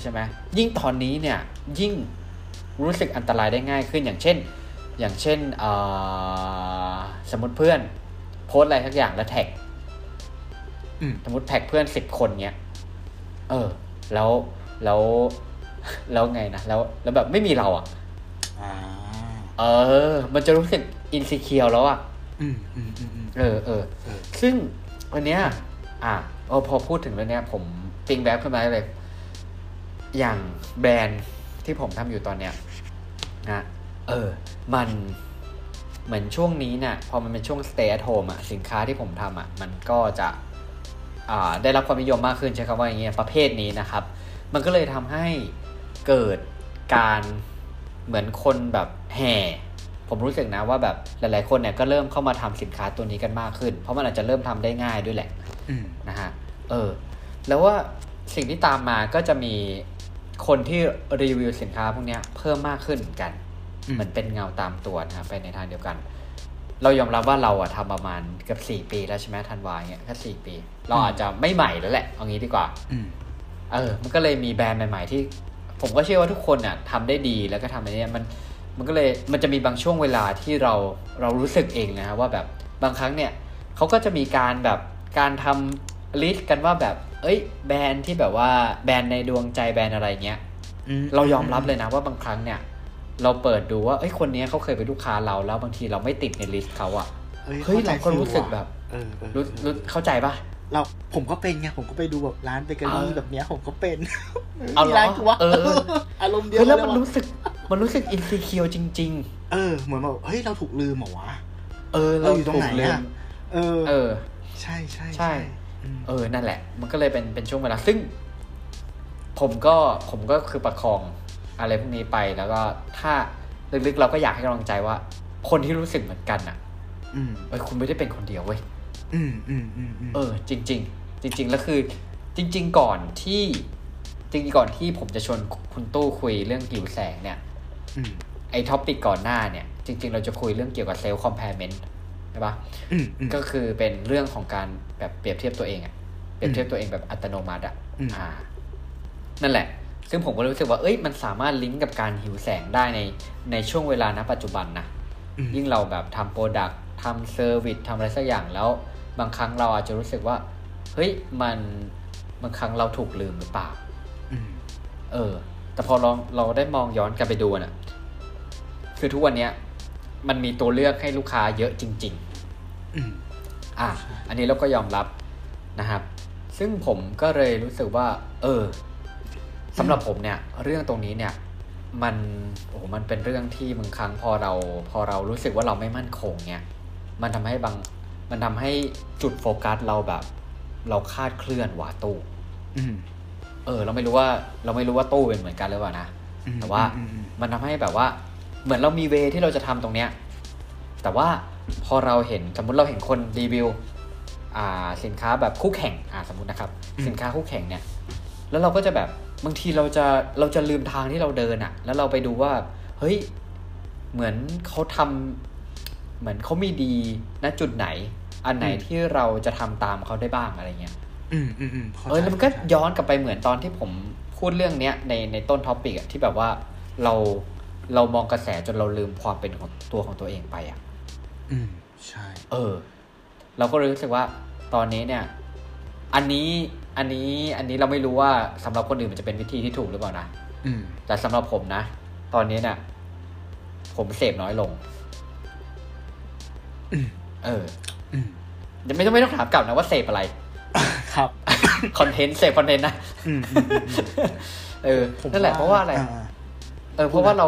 ใช่ไหมยิ่งตอนนี้เนี่ยยิ่ง รู้สึกอันตรายได้ง่ายขึ้นอย่างเช่นสมมติเพื่อนโพสอะไรสักอย่างแล้วแท็กสมมติแท็กเพื่อน10คนเนี้ยแล้วไงนะแล้วแบบไม่มีเราอ่ะมันจะรู้สึกอินซิเคียวแล้วอ่ะซึ่งวันเนี้ยพอพูดถึงเรื่องเนี้ยผมปิงแบ็คขึ้นมาเลยอย่างแบรนด์ที่ผมทำอยู่ตอนเนี้ยนะมันเหมือนช่วงนี้เนี่ยพอมันเป็นช่วง stay at home อ่ะสินค้าที่ผมทำอ่ะมันก็จะได้รับความนิยมมากขึ้นใช่ครับว่าอย่างเงี้ยประเภทนี้นะครับมันก็เลยทำให้เกิดการเหมือนคนแบบแห่ผมรู้สึกนะว่าแบบหลายๆคนเนี่ยก็เริ่มเข้ามาทำสินค้าตัวนี้กันมากขึ้นเพราะมันอาจจะเริ่มทำได้ง่ายด้วยแหละนะฮะแล้วว่าสิ่งที่ตามมาก็จะมีคนที่รีวิวสินค้าพวกนี้เพิ่มมากขึ้นเหมือนกันเหมือนเป็นเงาตามตัวนะครับไปในทางเดียวกันเรายอมรับว่าเราอะทำประมาณเกือบ4ปีแล้วใช่ไหมธันวาเนี่ยแค่4ปีเราอาจจะไม่ใหม่แล้วแหละเอางี้ดีกว่ามันก็เลยมีแบรนด์ใหม่ๆที่ผมก็เชื่อว่าทุกคนอะทำได้ดีแล้วก็ทำอะไรเนี่ยมันก็เลยมันจะมีบางช่วงเวลาที่เรารู้สึกเองนะว่าแบบบางครั้งเนี่ยเขาก็จะมีการแบบการทำลิสต์กันว่าแบบเอ้ยแบรนด์ที่แบบว่าแบรนด์ในดวงใจแบรนด์อะไรเงี้ยเรายอมรับเลยนะว่าบางครั้งเนี่ยเราเปิดดูว่าเอ้ยคนนี้เขาเคยเป็นลูกค้าเราแล้วบางทีเราไม่ติดในลิสต์เขาอ่ะเฮ้ยเราก็รู้สึกแบบรู้เข้าใจป่ะเราผมก็เป็นไงผมก็ไปดูแบบร้านเบเกอรี่แบบเนี้ยผมก็เป็นมีร้านกูว่าอารมณ์เดียวแล้วมันรู้สึกอินซีเคียวจริงๆเหมือนแบบเฮ้ยเราถูกลืมเหรอวะเราอยู่ตรงไหนเนี่ยใช่ใช่ใช่นั่นแหละมันก็เลยเป็นช่วงเวลาซึ่งผมก็คือประคองอะไรพวกนี้ไปแล้วก็ถ้าลึกๆเราก็อยากให้กำลังใจว่าคนที่รู้สึกเหมือนกันอ่ะคุณไม่ได้เป็นคนเดียวเว้ยจริงๆจริงๆแล้วคือจริงๆก่อนที่ผมจะชวนคุณตู้คุยเรื่องหิวแสงเนี่ยไอ้ท็อปิกก่อนหน้าเนี่ยจริงๆเราจะคุยเรื่องเกี่ยวกับเซลล์คอมแพร์เมนต์ใช่ป่ะก็คือเป็นเรื่องของการแบบเปรียบเทียบตัวเองอ่ะเปรียบเทียบตัวเองแบบอัตโนมัติอ่ะนั่นแหละซึ่งผมก็รู้สึกว่าเอ้ยมันสามารถลิงก์กับการหิวแสงได้ในช่วงเวลาณปัจจุบันนะยิ่งเราแบบทำโปรดักต์ทำเซอร์วิสทำอะไรสักอย่างแล้วบางครั้งเราอาจจะรู้สึกว่าเฮ้ยมันบางครั้งเราถูกลืมหรือเปล่าแต่พอเราได้มองย้อนกลับไปดูน่ะคือทุกวันเนี้ยมันมีตัวเลือกให้ลูกค้าเยอะจริงๆอันนี้เราก็ยอมรับนะครับซึ่งผมก็เลยรู้สึกว่าสำหรับผมเนี่ยเรื่องตรงนี้เนี่ยมันเป็นเรื่องที่บางครั้งพอเรารู้สึกว่าเราไม่มั่นคงเนี่ยมันทำให้จุดโฟกัสเราแบบเราคาดเคลื่อนว่าตู้เราไม่รู้ว่าตู้เป็นเหมือนกันหรือเปล่านะแต่ว่ามันทำให้แบบว่าเหมือนเรามีเวที่เราจะทำตรงเนี้ยแต่ว่าพอเราเห็นสมมติเราเห็นคนรีวิวสินค้าแบบคู่แข่งสมมตินะครับสินค้าคู่แข่งเนี่ยแล้วเราก็จะแบบบางทีเราจะลืมทางที่เราเดินอ่ะแล้วเราไปดูว่าเฮ้ยเหมือนเขามีดีณจุดไหนอันไหนที่เราจะทำตามเขาได้บ้างอะไรเงี้ยแล้วมันก็ย้อนกลับไปเหมือนตอนที่ผมพูดเรื่องเนี้ยในต้นท็อปิกที่แบบว่าเรามองกระแสจนเราลืมความเป็นของตัวเองไปอ่ะใช่เราก็เลยรู้สึกว่าตอนนี้เนี่ยอันนี้เราไม่รู้ว่าสำหรับคนอื่นมันจะเป็นวิธีที่ถูกหรือเปล่านะแต่สำหรับผมนะตอนนี้เนี่ยผมเสพน้อยลงยังไม่ต้องถามกลับนะว่าเสพอะไรครับคอนเทนต์เสพคอนเทนต์นะนั่นแหละเพราะว่าอะไรเพราะว่าเ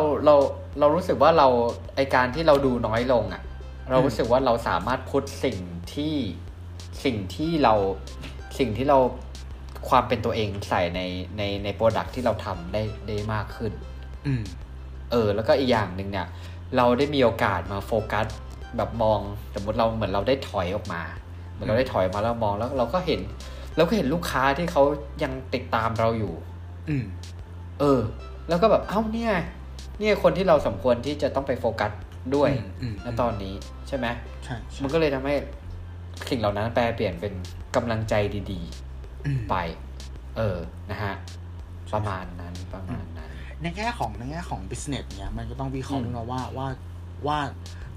รารู้สึกว่าเราไอการที่เราดูน้อยลงอ่ะเรารู้สึกว่าเราสามารถพุทสิ่งที่เราความเป็นตัวเองใส่ในโปรดักต์ที่เราทำได้มากขึ้นแล้วก็อีกอย่างหนึ่งเนี่ยเราได้มีโอกาสมาโฟกัสแบบมองสมมติเราเหมือนเราได้ถอยออกมาเหมือนเราได้ถอยมาแล้วมองแล้วเราก็เห็นลูกค้าที่เขายังติดตามเราอยู่แล้วก็แบบเอ้าเนี่ยคนที่เราสมควรที่จะต้องไปโฟกัสด้วยณตอนนี้ใช่ไหมมันก็เลยทำให้สิ่งเหล่านั้นแปลเปลี่ยนเป็นกำลังใจดีๆไปนะฮะประมาณนั้น ในแง่ของ business เนี่ยมันก็ต้องวิเคราะห์นะว่า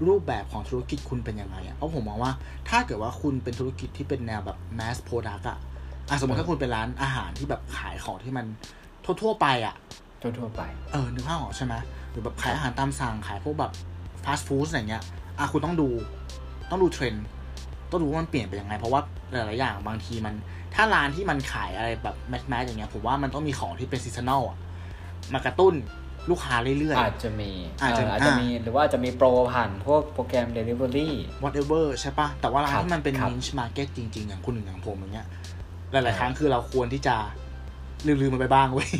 รูปแบบของธุรกิจคุณเป็นยังไงอ่ะเพราะผมมองว่าถ้าเกิดว่าคุณเป็นธุรกิจที่เป็นแนวแบบ mass product อ่ะสมมติถ้าคุณเป็นร้านอาหารที่แบบขายของที่มันทั่วไปอ่ะทั่วไปนึกภาพออกใช่ไหมหรือแบบขายอาหารตามสั่งขายพวกแบบ fast food อะไรเงี้ยคุณต้องดูเทรนด์ต้องดูว่ามันเปลี่ยนไปยังไงเพราะว่าหลายๆอย่างบางทีมันถ้าร้านที่มันขายอะไรแบบแมสอย่างเงี้ยผมว่ามันต้องมีของที่เป็นซีซันนอลอ่ะมากระตุ้นลูกค้าเรื่อยๆอาจจะมีหรือว่าจะมีโปรผ่านพวกโปรแกรม delivery whatever ใช่ป่ะแต่ว่าร้านที่มันเป็น niche market จริงๆอย่างคุณหนึ่งอย่างผมอย่างเงี้ยหลายๆครั้งคือเราควรที่จะลืมมันไปบ้างเว้ย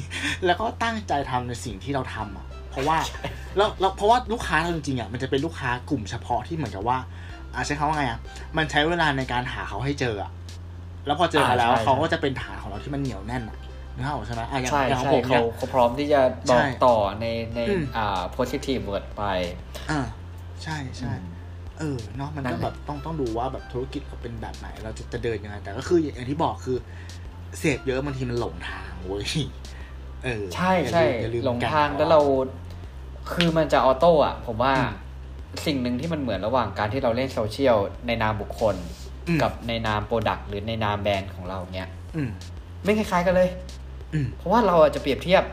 แล้วก็ตั้งใจทำในสิ่งที่เราทำอ่ะเพราะว่าแล้วเพราะว่าลูกค้าเราจริงๆอ่ะมันจะเป็นลูกค้ากลุ่มเฉพาะที่เหมือนกับว่าใช้คำว่าไงอ่ะมันใช้เวลาในการหาเขาให้เจออ่ะแล้วพอเจอแล้วเขาก็จะเป็นฐานของเราที่มันเหนียวแน่นอ่ะนึกออกใช่ไหมอย่างผมเนี่ยเขาพร้อมที่จะบอกต่อในpositive word ไปใช่ใช่เนาะมันก็แบบต้องดูว่าแบบธุรกิจเขาเป็นแบบไหนเราจะเดินยังไงแต่ก็คืออย่างที่บอกคือเสพเยอะบางทีมันหลงทางเว้ยใช่ใช่หลงทางแล้วเราคือมันจะออโต้อ่ะผมว่าสิ่งหนึ่งที่มันเหมือนระหว่างการที่เราเล่นโซเชียลในนามบุคคลกับในนามโปรดักต์หรือในนามแบรนด์ของเราเนี้ยไม่คล้ายๆกันเลยเพราะว่าเราอาจจะเปรียบเทียบ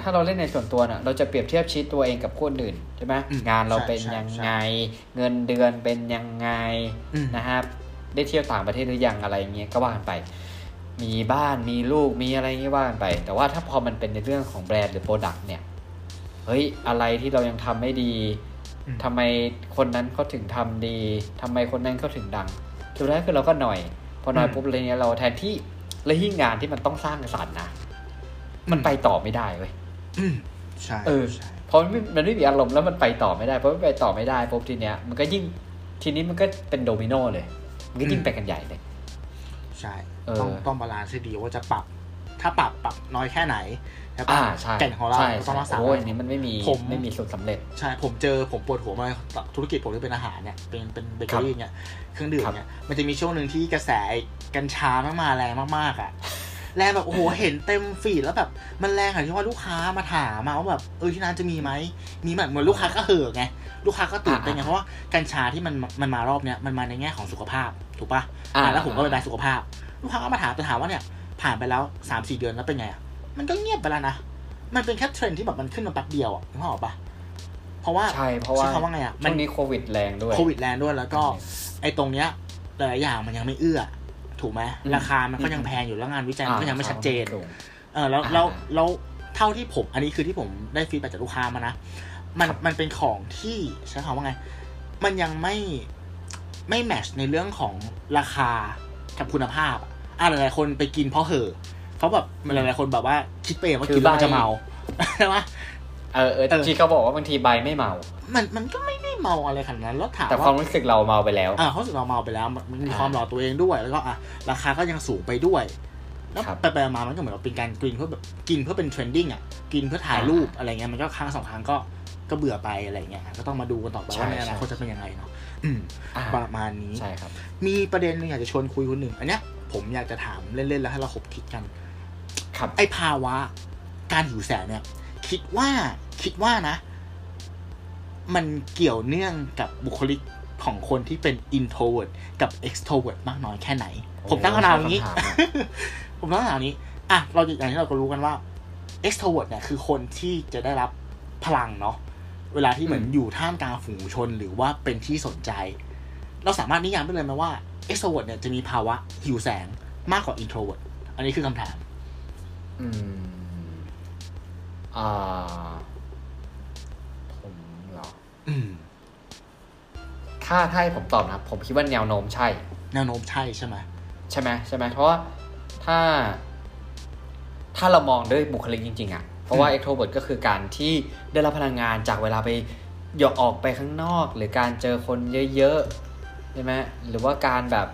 ถ้าเราเล่นในส่วนตัวน่ะเราจะเปรียบเทียบชีวิตตัวเองกับคนอื่นใช่ไหมงานเราเป็นยังไงเงินเดือนเป็นยังไงนะครับได้เที่ยวต่างประเทศหรือยังอะไรเงี้ยก็ว่ากันไปมีบ้านมีลูกมีอะไรเงี้ยว่ากันไปแต่ว่าถ้าพอมันเป็นในเรื่องของแบรนด์หรือโปรดักต์เนี่ยเฮ้ยอะไรที่เรายังทำไม่ดีทำไมคนนั้นเขาถึงทำดีทำไมคนนั้นเขาถึงดังสุดท้ายคือเราก็หน่อยพอหน่อยปุ๊บเลยเนี่ยเราแทนที่และยิ่งงานที่มันต้องสร้างสรรค์นะมันไปต่อไม่ได้เว้ยใช่เพราะมันไม่มีอารมณ์แล้วมันไปต่อไม่ได้เพราะมันไปต่อไม่ได้ปุ๊บทีเนี้ยมันก็ยิ่งทีนี้มันก็เป็นโดมิโนเลยมันก็ยิ่งไปกันใหญ่เลยใช่ต้องบาลานซ์ให้ดีว่าจะปรับถ้าปรับน้อยแค่ไหนใช่ป่ะแก่นของเราต้องรักษาไว้นี่มันไม่มีสูตรสำเร็จใช่ผมปวดหัวมาธุรกิจผมที่เป็นอาหารเนี่ยเป็นเบเกอรี่เนี่ยเครื่องดื่มเนี่ยมันจะมีช่วงนึงที่กระแสกัญชามันมาแรงมากๆอ่ะแรงแบบโอ้โหเห็นเต็มฟีดแล้วแบบมันแรงขนาดที่ว่าลูกค้ามาถามมาว่าแบบที่ร้านจะมีไหมมีแบบเหมือนลูกค้าก็เห่อไงลูกค้าก็ตื่นเต้นไงเพราะว่ากัญชาที่มันมารอบเนี้ยมันมาในแง่ของสุขภาพถูกป่ะแล้วผมก็เป็นด้านสุขภาพลูกค้าก็มาถามว่าเนี่ยผ่านไปแล้ว 3-4 เดือนแล้วเป็นไงอ่ะมันก็เงียบไปแล้วนะมันเป็นแค่เทรนด์ที่แบบมันขึ้นมาแป๊บเดียวอ่ะนึกออกป่ะเพราะว่าใช่เพราะว่าไงอ่ะมันมีโควิดแรงด้วยแล้วก็ไอ้ตรงเนี้ยหลายอย่างมันยังไม่เอื้อถูกมั้ยราคามันก็ยังแพงอยู่แล้วงานวิจัยมันก็ยังไม่ชัดเจนแล้วเท่าที่ผมอันนี้คือที่ผมได้ฟีดแบคจากลูกค้ามานะมันเป็นของที่ใช้คำว่าไงมันยังไม่แมทช์ในเรื่องของราคากับคุณภาพหลายๆคนไปกินเพราะเห่อเขาแบบหลายๆคนแบบว่าคิดไปว่ากินแล้วจะเมาใช่ไหมที่เขาบอกว่าบางทีใบไม่เมามันก็ไม่ได้เมาอะไรขนาดนั้นแล้วถามแต่ความรู้สึกเราเมาไปแล้วความรู้สึกเราเมาไปแล้วมันมีความหลอกตัวเองด้วยแล้วก็ราคาก็ยังสูงไปด้วยแล้วไปๆมามันก็เหมือนกับเป็นการกินเพื่อแบบกินเพื่อเป็นเทรนดิ้งกินเพื่อถ่ายรูปอะไรเงี้ยมันก็ครั้งสองครั้งก็เบื่อไปอะไรเงี้ยก็ต้องมาดูกันต่อไปว่าในอนาคตจะเป็นยังไงเนาะประมาณนี้ใช่ครับมีประเด็นนึงอยากจะชวนคุยคนหนึ่งอันเนี้ยผมอยากจะถามเล่นๆแล้วให้เราคบคิดกันครับไอ้ภาวะการหิวแสงเนี่ยคิดว่านะมันเกี่ยวเนื่องกับบุคลิกของคนที่เป็น introvert กับ extrovert มากน้อยแค่ไหนผมตั้งคำถามนี้ ผมตั้งคำถามนี้เราอย่างที่เราก็รู้กันว่า extrovert เนี่ยคือคนที่จะได้รับพลังเนาะเวลาที่เหมือนอยู่ท่ามกลางฝูงชนหรือว่าเป็นที่สนใจเราสามารถนิยามได้เลยไหมว่าextrovert เนี่ยจะมีภาวะหิวแสงมากกว่า introvert อันนี้คือคำถามผมเหรอถ้าให้ผมตอบนะผมคิดว่าแนวโน้มใช่ใช่ไหมใช่ไหมเพราะว่าถ้าเรามองด้วยบุคลิกจริงๆอ่ะเพราะว่า extrovert ก็คือการที่ได้รับพลังงานจากเวลาไปหยอกออกไปข้างนอกหรือการเจอคนเยอะๆใช่ไหมหรือว่าการแบบ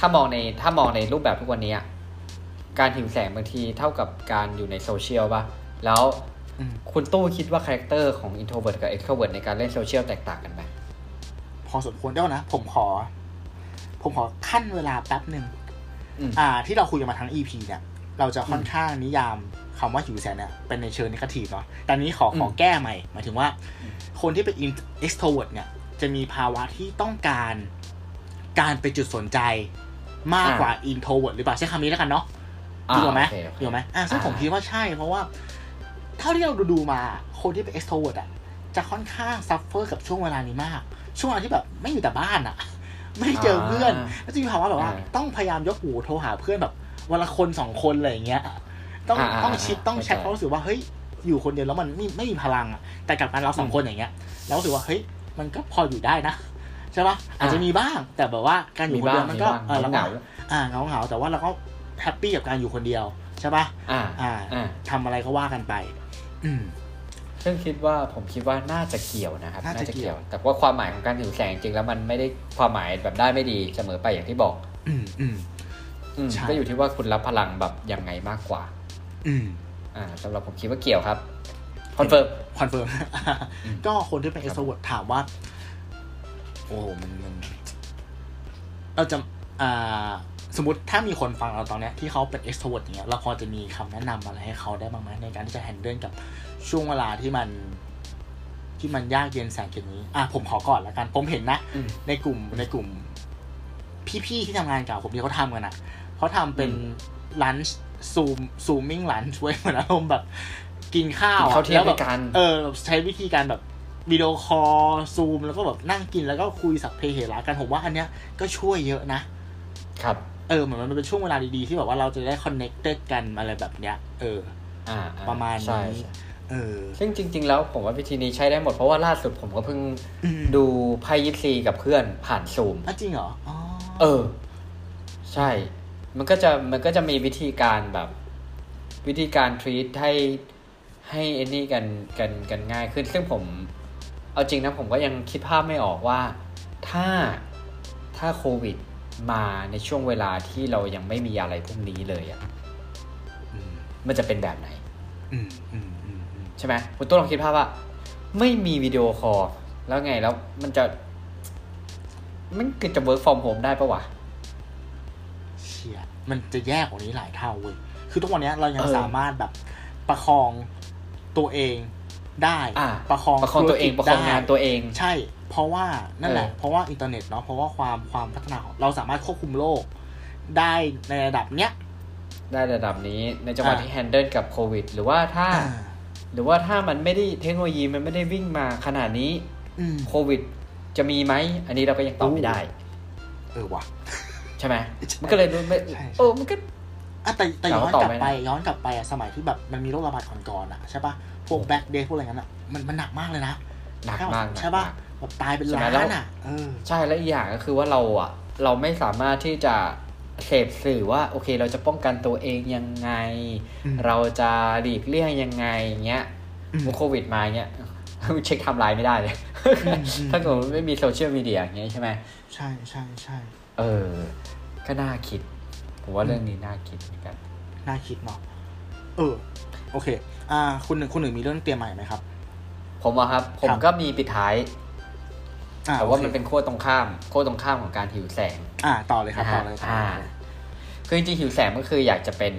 ถ้ามองในรูปแบบทุกวันนี้การหิวแสงบางทีเท่ากับการอยู่ในโซเชียลป่ะแล้วคุณตู้คิดว่าคาแรคเตอร์ของ introvert กับ extrovert ในการเล่นโซเชียลแตกต่างกันไหมพอสมควรแล้วนะผมขอขั้นเวลาแป๊บนึงที่เราคุยกันมาทั้ง EP เนี่ย เราจะค่อนข้างนิยามคำว่าหิวแสงเนี่ยเป็นในเชิงเนกาทีฟเนาะแต่นี้ขอแก้ใหม่หมายถึงว่าคนที่เป็น extrovert เนี่ยจะมีภาวะที่ต้องการไปจุดสนใจมากกว่า introvert หรือเปล่าใช้คำนี้แล้วกันเนาะถูกไหมถูกไหมซึ่งผมคิดว่าใช่เพราะว่าเท่าที่เราดูมาคนที่เป็น extrovert อ่ะจะค่อนข้างซัฟเฟอร์กับช่วงเวลานี้มากช่วงเวลาที่แบบไม่อยู่แต่บ้านอ่ะไม่เจอเพื่อนแล้วจะมีภาวะแบบว่าต้องพยายามยกหูโทรหาเพื่อนแบบวันละคน2คนอะไรอย่างเงี้ยต้องชิดต้องแชทเพราะรู้สึกว่าเฮ้ยอยู่คนเดียวแล้วมันไม่มีพลังอ่ะแต่กับการเรา2คนอย่างเงี้ยเรารู้สึกว่าเฮ้ยมันก็พออยู่ได้นะใช่ป่ะอาจจะมีบ้างแต่แบบว่าการอยู่คนเดียวมันก็เราเหงาแต่ว่าเราก็แฮปปี้กับการอยู่คนเดียวใช่ป่ะทำอะไรก็ว่ากันไปซึ่งผมคิดว่าน่าจะเกี่ยวนะครับน่าจะเกี่ยวแต่ว่าความหมายของการหิวแสงจริงแล้วมันไม่ได้ความหมายแบบได้ไม่ดีเสมอไปอย่างที่บอกก็อยู่ที่ว่าคุณรับพลังแบบยังไงมากกว่าสำหรับผมคิดว่าเกี่ยวครับคอนเฟิร์มก็คนที่เป็น extrovert ถามว่าโอ้มันเราจะสมมติถ้ามีคนฟังเราตอนนี้ที่เขาเป็น extrovert อย่างเงี้ยเราพอจะมีคำแนะนำอะไรให้เขาได้บ้างไหมในการที่จะ handle กับช่วงเวลาที่มันยากเย็นแสนเกินนี้ผมขอก่อนละกันผมเห็นนะในกลุ่มพี่ๆที่ทำงานเก่าผมที่เขาทำกันนะเขาทำเป็นลันช์zooming lunch ไว้เหมือนอารมณ์แบบกินข้าวแล้วแบบใช้วิธีการแบบวิดีโอคอลซูมแล้วก็แบบนั่งกินแล้วก็คุยสัพเพเหระกันผมว่าอันเนี้ยก็ช่วยเยอะนะครับเหมือนมันเป็นช่วงเวลาดีๆที่แบบว่าเราจะได้ connected กันอะไรแบบเนี้ยประมาณนี้ซึ่งจริงๆแล้วผมว่าวิธีนี้ใช้ได้หมดเพราะว่าล่าสุดผมก็เพิ่งดูไพ่ยิปซีกับเพื่อนผ่านซูมจริงเหรอใช่มันก็จะมีวิธีการ treat ให้ไอ้นี่กันง่ายขึ้นซึ่งผมเอาจริงนะผมก็ยังคิดภาพไม่ออกว่าถ้าโควิดมาในช่วงเวลาที่เรายังไม่มีอะไรพวกนี้เลยอ่ะมันจะเป็นแบบไหนใช่ไหมคุณตัวลองคิดภาพว่าไม่มีวิดีโอคอลแล้วไงแล้วมันจะ work from home ได้ปะวะมันจะแย่กว่านี้หลายเท่าเว้ยคือทุกวันนี้เรายังสามารถแบบประคองตัวเองได้ประคองตัวเองประคองงานตัวเองใช่เพราะว่านั่นแหละเพราะว่าอินเทอร์เน็ตเนาะเพราะว่าความพัฒนาของเราสามารถควบคุมโลกได้ในระดับเนี้ยได้ระดับนี้ในจังหวะที่แฮนเดิลกับโควิดหรือว่าถ้ามันไม่ได้เทคโนโลยีมันไม่ได้วิ่งมาขนาดนี้โควิดจะมีไหมอันนี้เราก็ยังตอบไม่ได้ว่ะใช่ไหมมันก็เลยมันก็แต่ย้อนกลับไปสมัยที่แบบมันมีโรคระบาดก่อนๆใช่ป่ะพวกแบล็คเดย์พวกอะไรนั้นมันหนักมากเลยนะหนักมากใช่ป่ะแบบตายเป็นล้านใช่แล้วอีกอย่างก็คือว่าเราไม่สามารถที่จะเสพสื่อว่าโอเคเราจะป้องกันตัวเองยังไงเราจะหลีกเลี่ยงยังไงเงี้ยโควิดมาเงี้ยเช็คไทม์ไลน์ไม่ได้เลยถ้าเกิดไม่มีโซเชียลมีเดียอย่างเงี้ยใช่ไหมใช่ก็น่าคิดผมว่าเรื่องนี้น่าคิดเหมือนกันน่าคิดเนาะโอเคคุณหนึ่งมีเรื่องเตรียมใหม่ไหมครับผมว่าครับผมก็มีปิดท้ายแต่ว่ามันเป็นขั้วตรงข้ามของการหิวแสงต่อเลยครับต่อเลยคือจริงๆหิวแสงก็คืออยากจะเป็น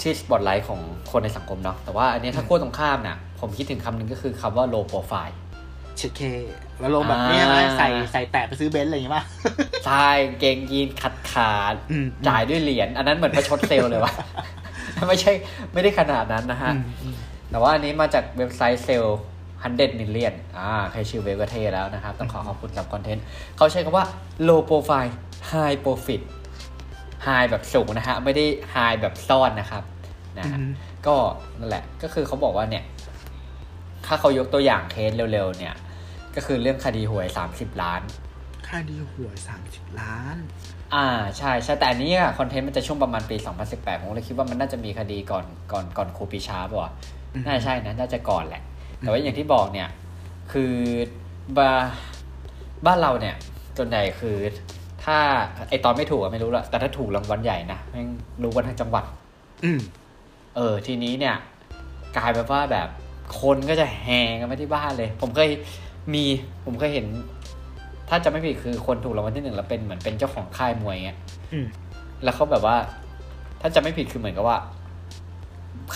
ที่สปอตไลท์ของคนในสังคมเนาะแต่ว่าอันนี้ถ้าขั้วตรงข้ามน่ะผมคิดถึงคำนึงก็คือคำว่า low profileเช็คเคแล้วลงแบบนี้อะไรใส่แตะไปซื้อเบนซ์อะไรอย่างงี้ป่ะใช่เกงยีนขาดจ่ายด้วยเหรียญอันนั้นเหมือนประชดเซลเลยวะไม่ใช่ไม่ได้ขนาดนั้นนะฮะแต่ว่าอันนี้มาจากเว็บไซต์เซล100 million ใครชื่อเว็บก็เท่แล้วนะครับต้องขอบคุณกับคอนเทนต์เขาใช้คำว่า low profile high profit high แบบสูงนะฮะไม่ได้ high แบบซ่อนนะครับนะก็นั่นแหละก็คือเขาบอกว่าเนี่ยถ้าเขายกตัวอย่างเคสเร็วๆเนี่ยก็คือเรื่องคดีหวย30ล้านคดีหวย30ล้านใช่ใช่แต่อันนี้คอนเทนต์มันจะช่วงประมาณปี2018ผมเลยคิดว่ามันน่าจะมีคดีก่อนครูปีชาป่ะน่าใช่นะน่าจะก่อนแหละแต่ว่าอย่างที่บอกเนี่ยคือบ้านเราเนี่ยส่วนใหญ่คือถ้าไอตอนไม่ถูกไม่รู้ละแต่ถ้าถูกรางวัลใหญ่นะแม่งรู้กันทั้งจังหวัดทีนี้เนี่ยกลายเป็นว่าแบบคนก็จะแห่กันไปที่บ้านเลยผมเคยเห็นถ้าจะไม่ผิดคือคนถูกรางวัลที่ 1แล้วเป็นเหมือนเป็นเจ้าของค่ายมวยเงี้ยแล้วเขาแบบว่า ถ้าจะไม่ผิดคือเหมือนกับว่า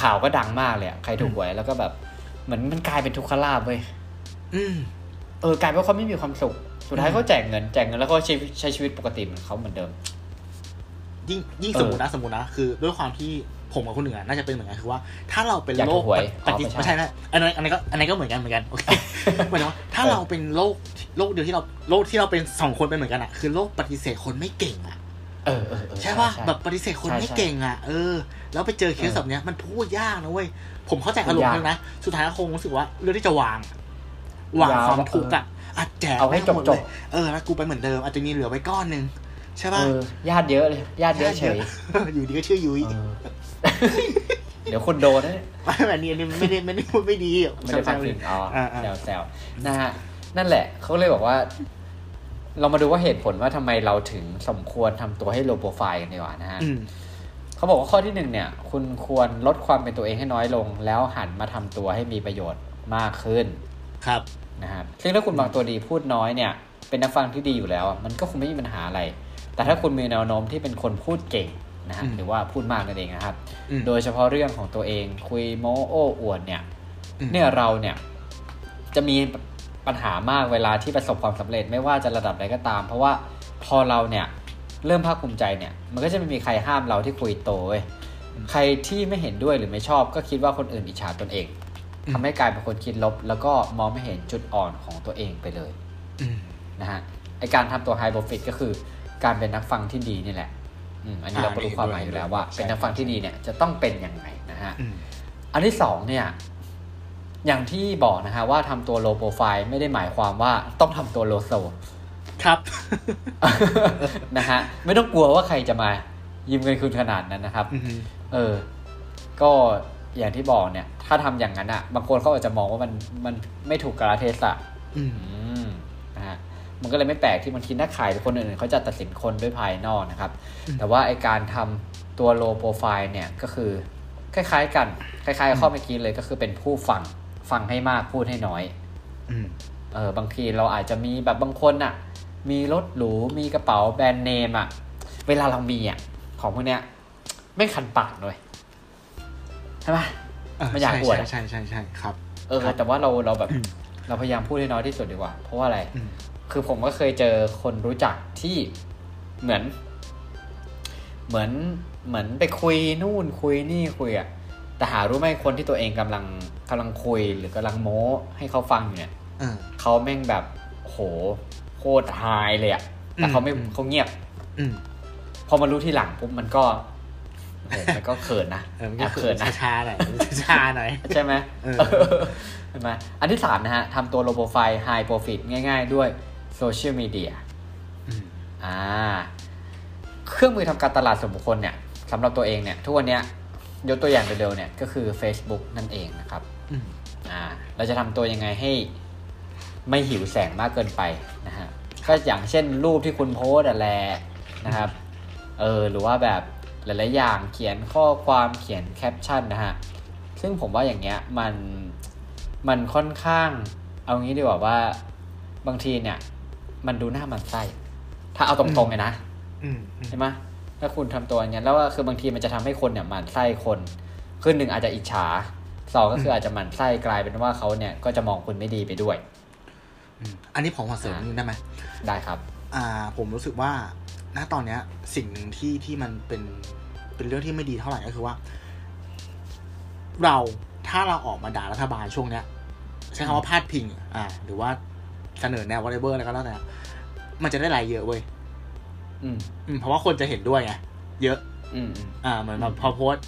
ข่าวก็ดังมากเลยใครถูกหวยแล้วก็แบบเหมือนมันกลายเป็นทุกขลาภเว้ยกลายเป็นเขาไม่มีความสุขสุดท้ายเขาแจกเงินแล้วก็ใช้ชีวิตปกติเหมือนเขาเหมือนเดิมยิ่งสมมตินะคือด้วยความที่ผมกับคนหนึ่งน่าจะเป็นเหมือนกันคือว่าถ้าเราเป็นโรคไม่ใช่นะอันนี้ก็เหมือนกันโอเคเหมือนว่าถ้าเราเป็นโรคเดียวที่เราโรคที่เราเป็น2คนเป็นเหมือนกันอ่ะคือโรคปฏิเสธคนไม่เก่งอ่ะใช่ป่ะแบบปฏิเสธคนไม่เก่งอ่ะแล้วไปเจอเคสแบบเนี้ยมันพูดยากนะเว้ยผมเข้าใจอารมณ์นึงนะสุดท้ายคงรู้สึกว่าเรื่องที่จะวางความทุกข์อ่ะแจกเอาให้จบๆแล้วกูไปเหมือนเดิมอาจจะมีเหลือไว้ก้อนนึงใช่ป่ะญาติเยอะเลยญาติเยอะเฉยอยู่ดีก็เชื่อยุ้ยเดี๋ยวคนโดนนะอันนี้ไม่ได้พูดไม่ดีไม่ได้ฟังผิดแซวๆนะฮะนั่นแหละเขาเลยบอกว่าเรามาดูว่าเหตุผลว่าทำไมเราถึงสมควรทำตัวให้โลว์โปรไฟล์กันดีกว่านะฮะเขาบอกว่าข้อที่ 1เนี่ยคุณควรลดความเป็นตัวเองให้น้อยลงแล้วหันมาทำตัวให้มีประโยชน์มากขึ้นครับนะครับซึ่งถ้าคุณวางตัวดีพูดน้อยเนี่ยเป็นนักฟังที่ดีอยู่แล้วมันก็คงไม่มีปัญหาอะไรแต่ถ้าคุณมีแนวโน้มที่เป็นคนพูดเก่งนะฮะหรือว่าพูดมากนั่นเองนะครับโดยเฉพาะเรื่องของตัวเองคุยโม้โอ้อวดเนี่ยเราเนี่ยจะมีปัญหามากเวลาที่ประสบความสำเร็จไม่ว่าจะระดับใดก็ตามเพราะว่าพอเราเนี่ยเริ่มภาคภูมิใจเนี่ยมันก็จะไม่มีใครห้ามเราที่คุยโตเว้ยใครที่ไม่เห็นด้วยหรือไม่ชอบก็คิดว่าคนอื่นอิจฉาตนเองทำให้กลายเป็นคนคิดลบแล้วก็มองไม่เห็นจุดอ่อนของตัวเองไปเลยนะฮะไอการทำตัวไฮโปรฟิตก็คือการเป็นนักฟังที่ดีนี่แหละอันนี้เราก็รู้ความหมายอยู่แล้วว่าเป็นนักฟังที่ดีเนี่ยจะต้องเป็นยังไงนะฮะอันที่สองเนี่ยอย่างที่บอกนะฮะว่าทำตัวโลโปรไฟล์ไม่ได้หมายความว่าต้องทำตัวโลโซครับ นะฮะไม่ต้องกลัวว่าใครจะมายืมเงินคุณขนาดนั้นนะครับก็อย่างที่บอกเนี่ยถ้าทำอย่างนั้นอ่ะบางคนเขาอาจจะมองว่ามันไม่ถูกกาลเทศะนะฮะมันก็เลยไม่แปลกที่บางทีนักขายหรือคนอื่นเขาจะตัดสินคนด้วยภายนอกนะครับแต่ว่าไอการทำตัวโลโปรไฟล์เนี่ยก็คือคล้ายๆกันคล้ายๆข้อเมื่อกี้เลยก็คือเป็นผู้ฟังให้มากพูดให้น้อยบางทีเราอาจจะมีแบบบางคนน่ะมีรถหรูมีกระเป๋าแบรนด์เนมอ่ะเวลาเรามีอ่ะของพวกเนี้ยไม่คันปากเลยใช่ป่ะมันอยากอวดใช่ๆๆครับแต่ว่าเราแบบเราพยายามพูดให้น้อยที่สุดดีกว่าเพราะว่าอะไรคือผมก็เคยเจอคนรู้จักที่เหมือนไปคุยนู่นคุยนี่คุยอ่ะแต่หารู้ไหมคนที่ตัวเองกำลังคุยหรือกำลังโม้ให้เขาฟังอยู่เนี่ยเขาแม่งแบบโหโคตรไฮเลยอ่ะแต่เขาเงียบพอมารู้ทีหลังปุ๊บมันก็มันก็เขินนะเขินนะช้าหน่อยใช่ไหมเห็นไหมอันที่ 3นะฮะทำตัวโลโปรไฟล์ไฮโปรฟิตง่ายๆด้วยโซเชียลมีเดียเครื่องมือทำการตลาดส่วนบุคคลเนี่ยสำหรับตัวเองเนี่ยทุกวันนี้ยกตัวอย่างเร็วๆเนี่ยก็คือ Facebook นั่นเองนะครับเราจะทำตัวยังไงให้ไม่หิวแสงมากเกินไปนะฮะก็อย่างเช่นรูปที่คุณโพสอะไรนะครับหรือว่าแบบหลายๆอย่างเขียนข้อความเขียนแคปชั่นนะฮะซึ่งผมว่าอย่างเงี้ยมันค่อนข้างเอางี้ดีกว่าว่าบางทีเนี่ยมันดูหน้ามันไส้ถ้าเอาตรงๆเลยนะใช่ไหมถ้าคุณทำตัวอย่างนี้แล้วว่าคือบางทีมันจะทำให้คนเนี่ยหมั่นไส้คนคือ1อาจจะอิจฉา2ก็คืออาจจะหมั่นไส้กลายเป็นว่าเขาเนี่ยก็จะมองคุณไม่ดีไปด้วยอันนี้ผมขอเสริมนิดได้ไหมได้ครับผมรู้สึกว่าณตอนเนี้ยสิ่งนึงที่มันเป็นเรื่องที่ไม่ดีเท่าไหร่ก็คือว่าเราถ้าเราออกมาด่ารัฐบาลช่วงเนี้ยใช้คำว่าพาดพิงหรือว่าเสนอแนว whatever อะไรก็แล้วแต่มันจะได้รายเยอะเว้ยเพราะว่าคนจะเห็นด้วยไงเยอะเหมือนแบบพอโพสต์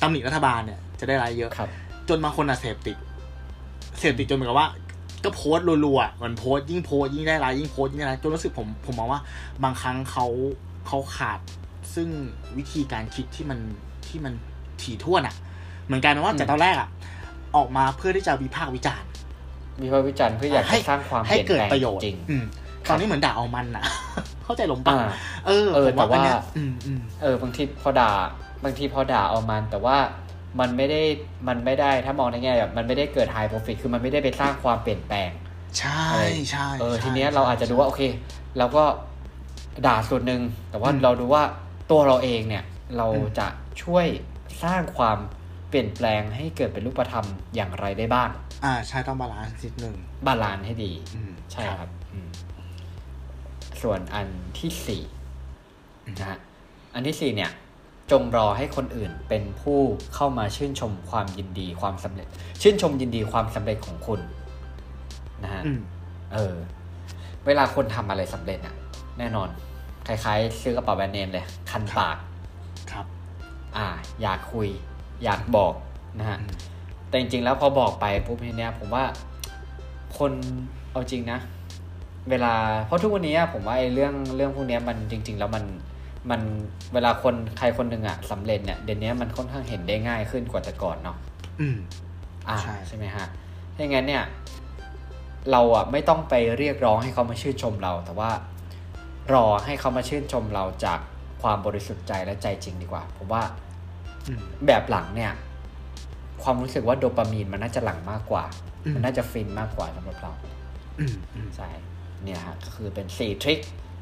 ตำหนิรัฐบาลเนี่ยจะได้ไลค์เยอะจนบางคนเสพติดจนเหมือนกับว่าก็โพสต์รัวๆมันโพสต์ยิ่งโพสต์ยิ่งได้ไลค์ยิ่งโพสต์ยิ่งได้ไลค์จนรู้สึกผมมองว่าบางครั้งเขาขาดซึ่งวิธีการคิดที่มันถี่ถ้วนเหมือนกันนะว่าจากตอนแรกออกมาเพื่อที่จะวิพากษ์วิจารณ์เพื่ออยากให้สร้างความเปลี่ยนแปลงให้เกิดประโยชน์จริงตอนนี้เหมือนด่าเอามันเข้าใจหลงป่ะแต่ว่าบางทีพอด่าเอามันแต่ว่ามันไม่ได้ถ้ามองในแง่แบบมันไม่ได้เกิด high profit คือมันไม่ได้ไปสร้างความเปลี่ยนแปลงใช่ใช่ทีเนี้ยเราอาจจะดูว่าโอเคเราก็ด่าส่วนนึงแต่ว่าเราดูว่าตัวเราเองเนี่ย เราจะช่วยสร้างความเปลี่ยนแปลงให้เกิดเป็นรูปธรรมอย่างไรได้บ้างใช่ต้องบาลานซ์นิดนึงบาลานซ์ให้ดีใช่ครับส่วนอันที่4นะฮะอันที่4เนี่ยจงรอให้คนอื่นเป็นผู้เข้ามาชื่นชมความยินดีความสำเร็จชื่นชมยินดีความสำเร็จของคุณนะฮะเวลาคนทำอะไรสำเร็จน่ะแน่นอนคล้ายๆซื้อกระเป๋าแบรนด์เนมเลยคันปากครับอยากคุยอยากบอกนะฮะแต่จริงๆแล้วพอบอกไปปุ๊บทีเนี้ยผมว่าคนเอาจริงนะเวลาเพราะทุกวันนี้ผมว่าไอ้เรื่องพวกนี้มันจริงๆแล้วมันเวลาคนใครคนนึงอ่ะสำเร็จเนี่ยเดี๋ยวนี้มันค่อนข้างเห็นได้ง่ายขึ้นกว่าแต่ก่อนเนาะใช่ไหมฮะถ้าอย่างงั้นเนี่ยเราอ่ะไม่ต้องไปเรียกร้องให้เขามาชื่นชมเราแต่ว่ารอให้เขามาชื่นชมเราจากความบริสุทธิ์ใจและใจจริงดีกว่าผมว่าแบบหลังเนี่ยความรู้สึกว่าโดปามีนมันน่าจะหลั่งมากกว่ามันน่าจะฟินมากกว่าสำหรับเราใช่เนี่ยฮะก็คือเป็น4ทริค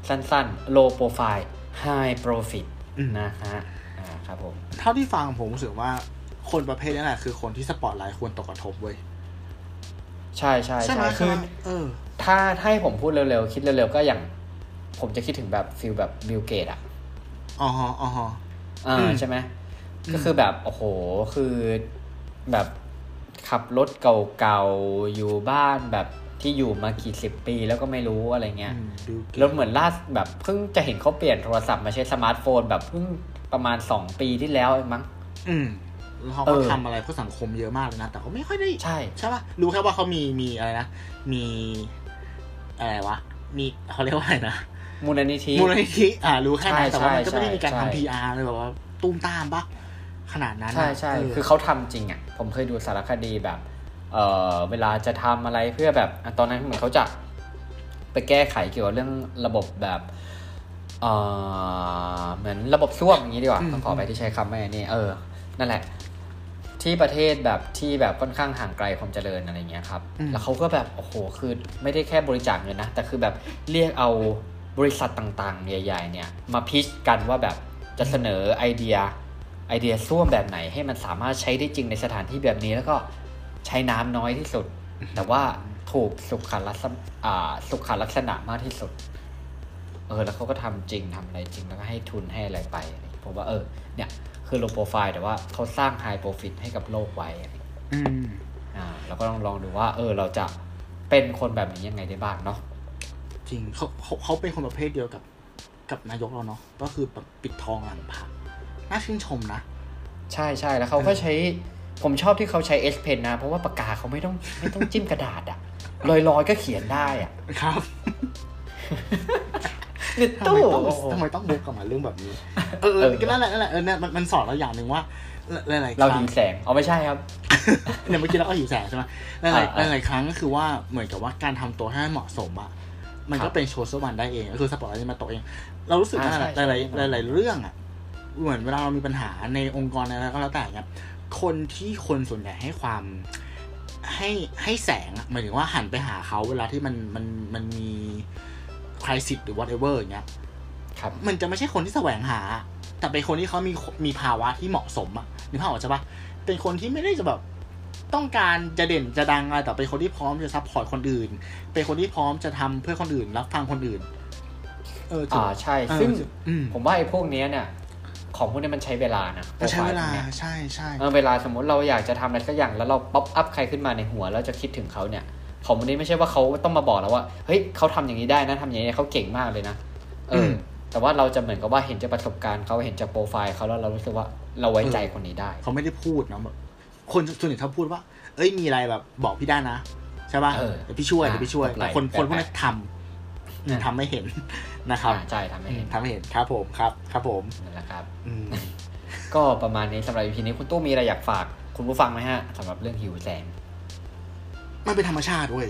สั้นๆ low profile high profit นะฮะครับผมเท่าที่ฟังผมรู้สึกว่าคนประเภทนี้แหละคือคนที่สปอตไลท์ควรตกกระทบเว้ยใช่ๆใช่คือถ้าให้ผมพูดเร็วๆคิดเร็วๆก็อย่างผมจะคิดถึงแบบฟีลแบบบิลเกตอ่ะใช่ไหมก็คือแบบโอ้โหคือแบบขับรถเก่าๆอยู่บ้านแบบที่อยู่มากี่สิบปีแล้วก็ไม่รู้อะไรเงี้ยแล้วเหมือนล่าแบบเพิ่งจะเห็นเขาเปลี่ยนโทรศัพท์มาใช้สมาร์ทโฟนแบบเพิ่งประมาณ2ปีที่แล้วมั้งเขาก็ทำอะไรเพื่อสังคมเยอะมากเลยนะแต่เขาไม่ค่อยได้ใช่ป่ะรู้แค่ว่าเขามีอะไรนะมีอะไรวะมีเขาเรียกว่าอะไรนะมูลนิธิรู้แค่นั้นแต่ว่ามันก็ไม่ได้มีการทำ PR เลยแบบว่าตุ้มตามป่ะขนาดนั้นใช่ๆคือเขาทำจริงอ่ะผมเคยดูสารคดีแบบเวลาจะทำอะไรเพื่อแบบตอนนั้นเหมือนเขาจะไปแก้ไขเกี่ยวกับเรื่องระบบแบบเหมือนระบบซ่วมอย่างนี้ดีกว่าต้องขอไปที่ใช้คำแม่นี่นั่นแหละที่ประเทศแบบที่แบบค่อนข้างห่างไกลความเจริญอะไรเงี้ยครับแล้วเขาก็แบบโอ้โหคือไม่ได้แค่บริจาคเงินนะแต่คือแบบเรียกเอาบริษัทต่างๆใหญ่ๆเนี่ยมาพิชกันว่าแบบจะเสนอไอเดียซ่วมแบบไหนให้มันสามารถใช้ได้จริงในสถานที่แบบนี้แล้วก็ใช้น้ำน้อยที่สุดแต่ว่าถูกสุขลักษณะมากที่สุดแล้วเขาก็ทำจริงทำอะไรจริงแล้วก็ให้ทุนให้อะไรไปเพราะว่าเนี่ยคือโลโปรไฟล์แต่ว่าเขาสร้างไฮโปรฟิตให้กับโลกไว้แล้วก็ต้องลองดูว่าเราจะเป็นคนแบบนี้ยังไงได้บ้างเนาะจริงเขาเป็นคนประเภทเดียวกับนายกเราเนาะก็คือแบบปิดทองหลังพระน่าชื่นชมนะใช่ๆแล้วเขาก็ใช้ผมชอบที่เขาใช้ S Pen นะเพราะว่าปากกาเขาไม่ต้องจิ้มกระดาษอ่ะลอยๆก็เขียนได้อ่ะครับนี่ตู้ทำไมต้องบุกกับมาเรื่องแบบนี้ก็นั่นแหละเนี่ยมันสอนเราอย่างนึงว่าหลายๆเราหิวแสงไม่ใช่ครับเนี่ยเมื่อกี้เราก็หิวแสงใช่มั้ยหลายครั้งก็คือว่าเหมือนกับว่าการทำตัวให้เหมาะสมอ่ะมันก็เป็นโชว์สวรรค์ได้เองก็คือสปอร์ตนี่มาตกเองเรารู้สึกว่าหลายเรื่องอ่ะเหมือนเวลาเรามีปัญหาในองค์กรอะไรก็แล้วแต่ครับคนส่วนใหญ่ให้ความให้แสงหมายถึงว่าหันไปหาเขาเวลาที่มันมีไครซิสหรือ whatever อย่างเงี้ยครับมันจะไม่ใช่คนที่แสวงหาแต่เป็นคนที่เขามีภาวะที่เหมาะสมอ่ะนึกภาพออกใช่ปะเป็นคนที่ไม่ได้จะแบบต้องการจะเด่นจะดังอะไรแต่เป็นคนที่พร้อมจะซัพพอร์ตคนอื่นเป็นคนที่พร้อมจะทำเพื่อคนอื่นรับฟังคนอื่นใช่ซึ่งผมว่าไอ้พวกเนี้ยเนี่ยของพวกนี้มันใช้เวลานะใช้เวลาใช่เวลาสมมติเราอยากจะทำอะไรสักอย่างแล้วเราป๊อปอัพใครขึ้นมาในหัวแล้วจะคิดถึงเขาเนี่ยของพวกนี้ไม่ใช่ว่าเขาต้องมาบอกแล้วว่าเฮ้ยเขาทำอย่างนี้ได้นะทำอย่างนี้เขาเก่งมากเลยนะแต่ว่าเราจะเหมือนกับว่าเห็นจากประสบการณ์เขาเห็นจากโปรไฟล์เขาแล้วเรารู้สึกว่าเราไว้ใจคนนี้ได้เขาไม่ได้พูดเนาะคนส่วนใหญ่เขาพูดว่าเอ้ยมีอะไรแบบบอกพี่ได้นะใช่ป่ะเดี๋ยวพี่ช่วยแต่คนพวกนี้ทำไม่เห็นนะครับใช่ทำไม่เห็นครับผมนั่นแหละครับก็ประมาณนี้สำหรับ EP นี้คุณตู้มีอะไรอยากฝากคุณผู้ฟังไหมฮะสำหรับเรื่องหิวแสงมันเป็นธรรมชาติเว้ย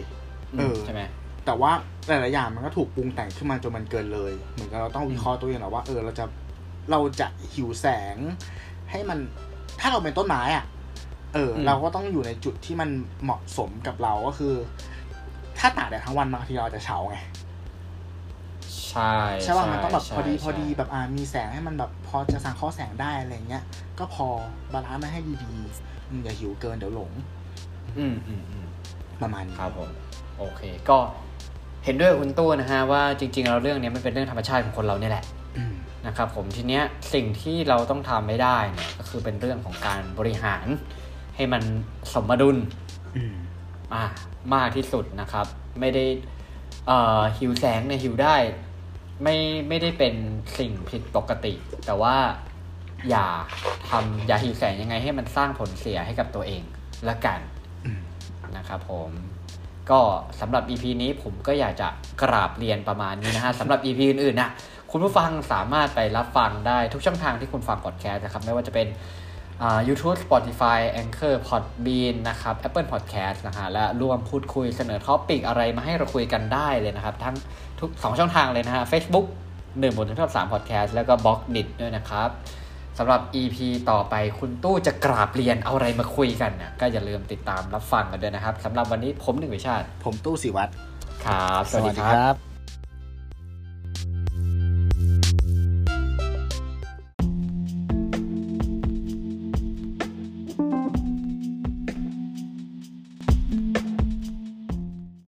ใช่ไหมแต่ว่าหลายๆอย่างมันก็ถูกปรุงแต่งขึ้นมาจนมันเกินเลยเหมือนกับเราต้องวิเคราะห์ตัวเองหรอว่าเราจะหิวแสงให้มันถ้าเราเป็นต้นไม้อ่ะเราก็ต้องอยู่ในจุดที่มันเหมาะสมกับเราก็คือถ้าตากแดดทั้งวันบางทีเราจะเฉาไง ใช่ใช่ป่ะมันต้องแบบพอดีแบบมีแสงให้มันแบบพอจะสังเคราะห์แสงได้อะไรเงี้ยก็พอบาลานซ์มันให้ดีๆอย่าหิวเกินเดี๋ยวหลงประมาณนี้ครับผมโอเคก็เห็นด้วยคุณตัวนะฮะว่าจริงๆเราเรื่องนี้มันเป็นเรื่องธรรมชาติของคนเราเนี่ยแหละนะครับผมทีเนี้ยสิ่งที่เราต้องทำไม่ได้เนี่ยก็คือเป็นเรื่องของการบริหารให้มันสมดุลมากที่สุดนะครับไม่ได้หิวแสงเนี่ยหิวได้ไม่ได้เป็นสิ่งผิดปกติแต่ว่าอย่าหิวแสงยังไงให้มันสร้างผลเสียให้กับตัวเองละกันนะครับผมก็สำหรับ EP นี้ผมก็อยากจะกราบเรียนประมาณนี้นะฮะสำหรับ EP อื่นๆนะคุณผู้ฟังสามารถไปรับฟังได้ทุกช่องทางที่คุณฟังพอดแคสต์นะครับไม่ว่าจะเป็นYouTube Spotify Anchor Podbean นะครับ Apple Podcast นะฮะและร่วมพูดคุยเสนอท็อปิกอะไรมาให้เราคุยกันได้เลยนะครับทั้งทุก2ช่องทางเลยนะฮะ Facebook 1-1-3 Podcast แล้วก็ Blogdit ด้วยนะครับสำหรับ EP ต่อไปคุณตู้จะกราบเรียนเอาอะไรมาคุยกันนะก็อย่าลืมติดตามรับฟังกันด้วยนะครับสำหรับวันนี้ผมหนึ่งวิชาติผมตู้ศิวัตรครับสวัสดีครับ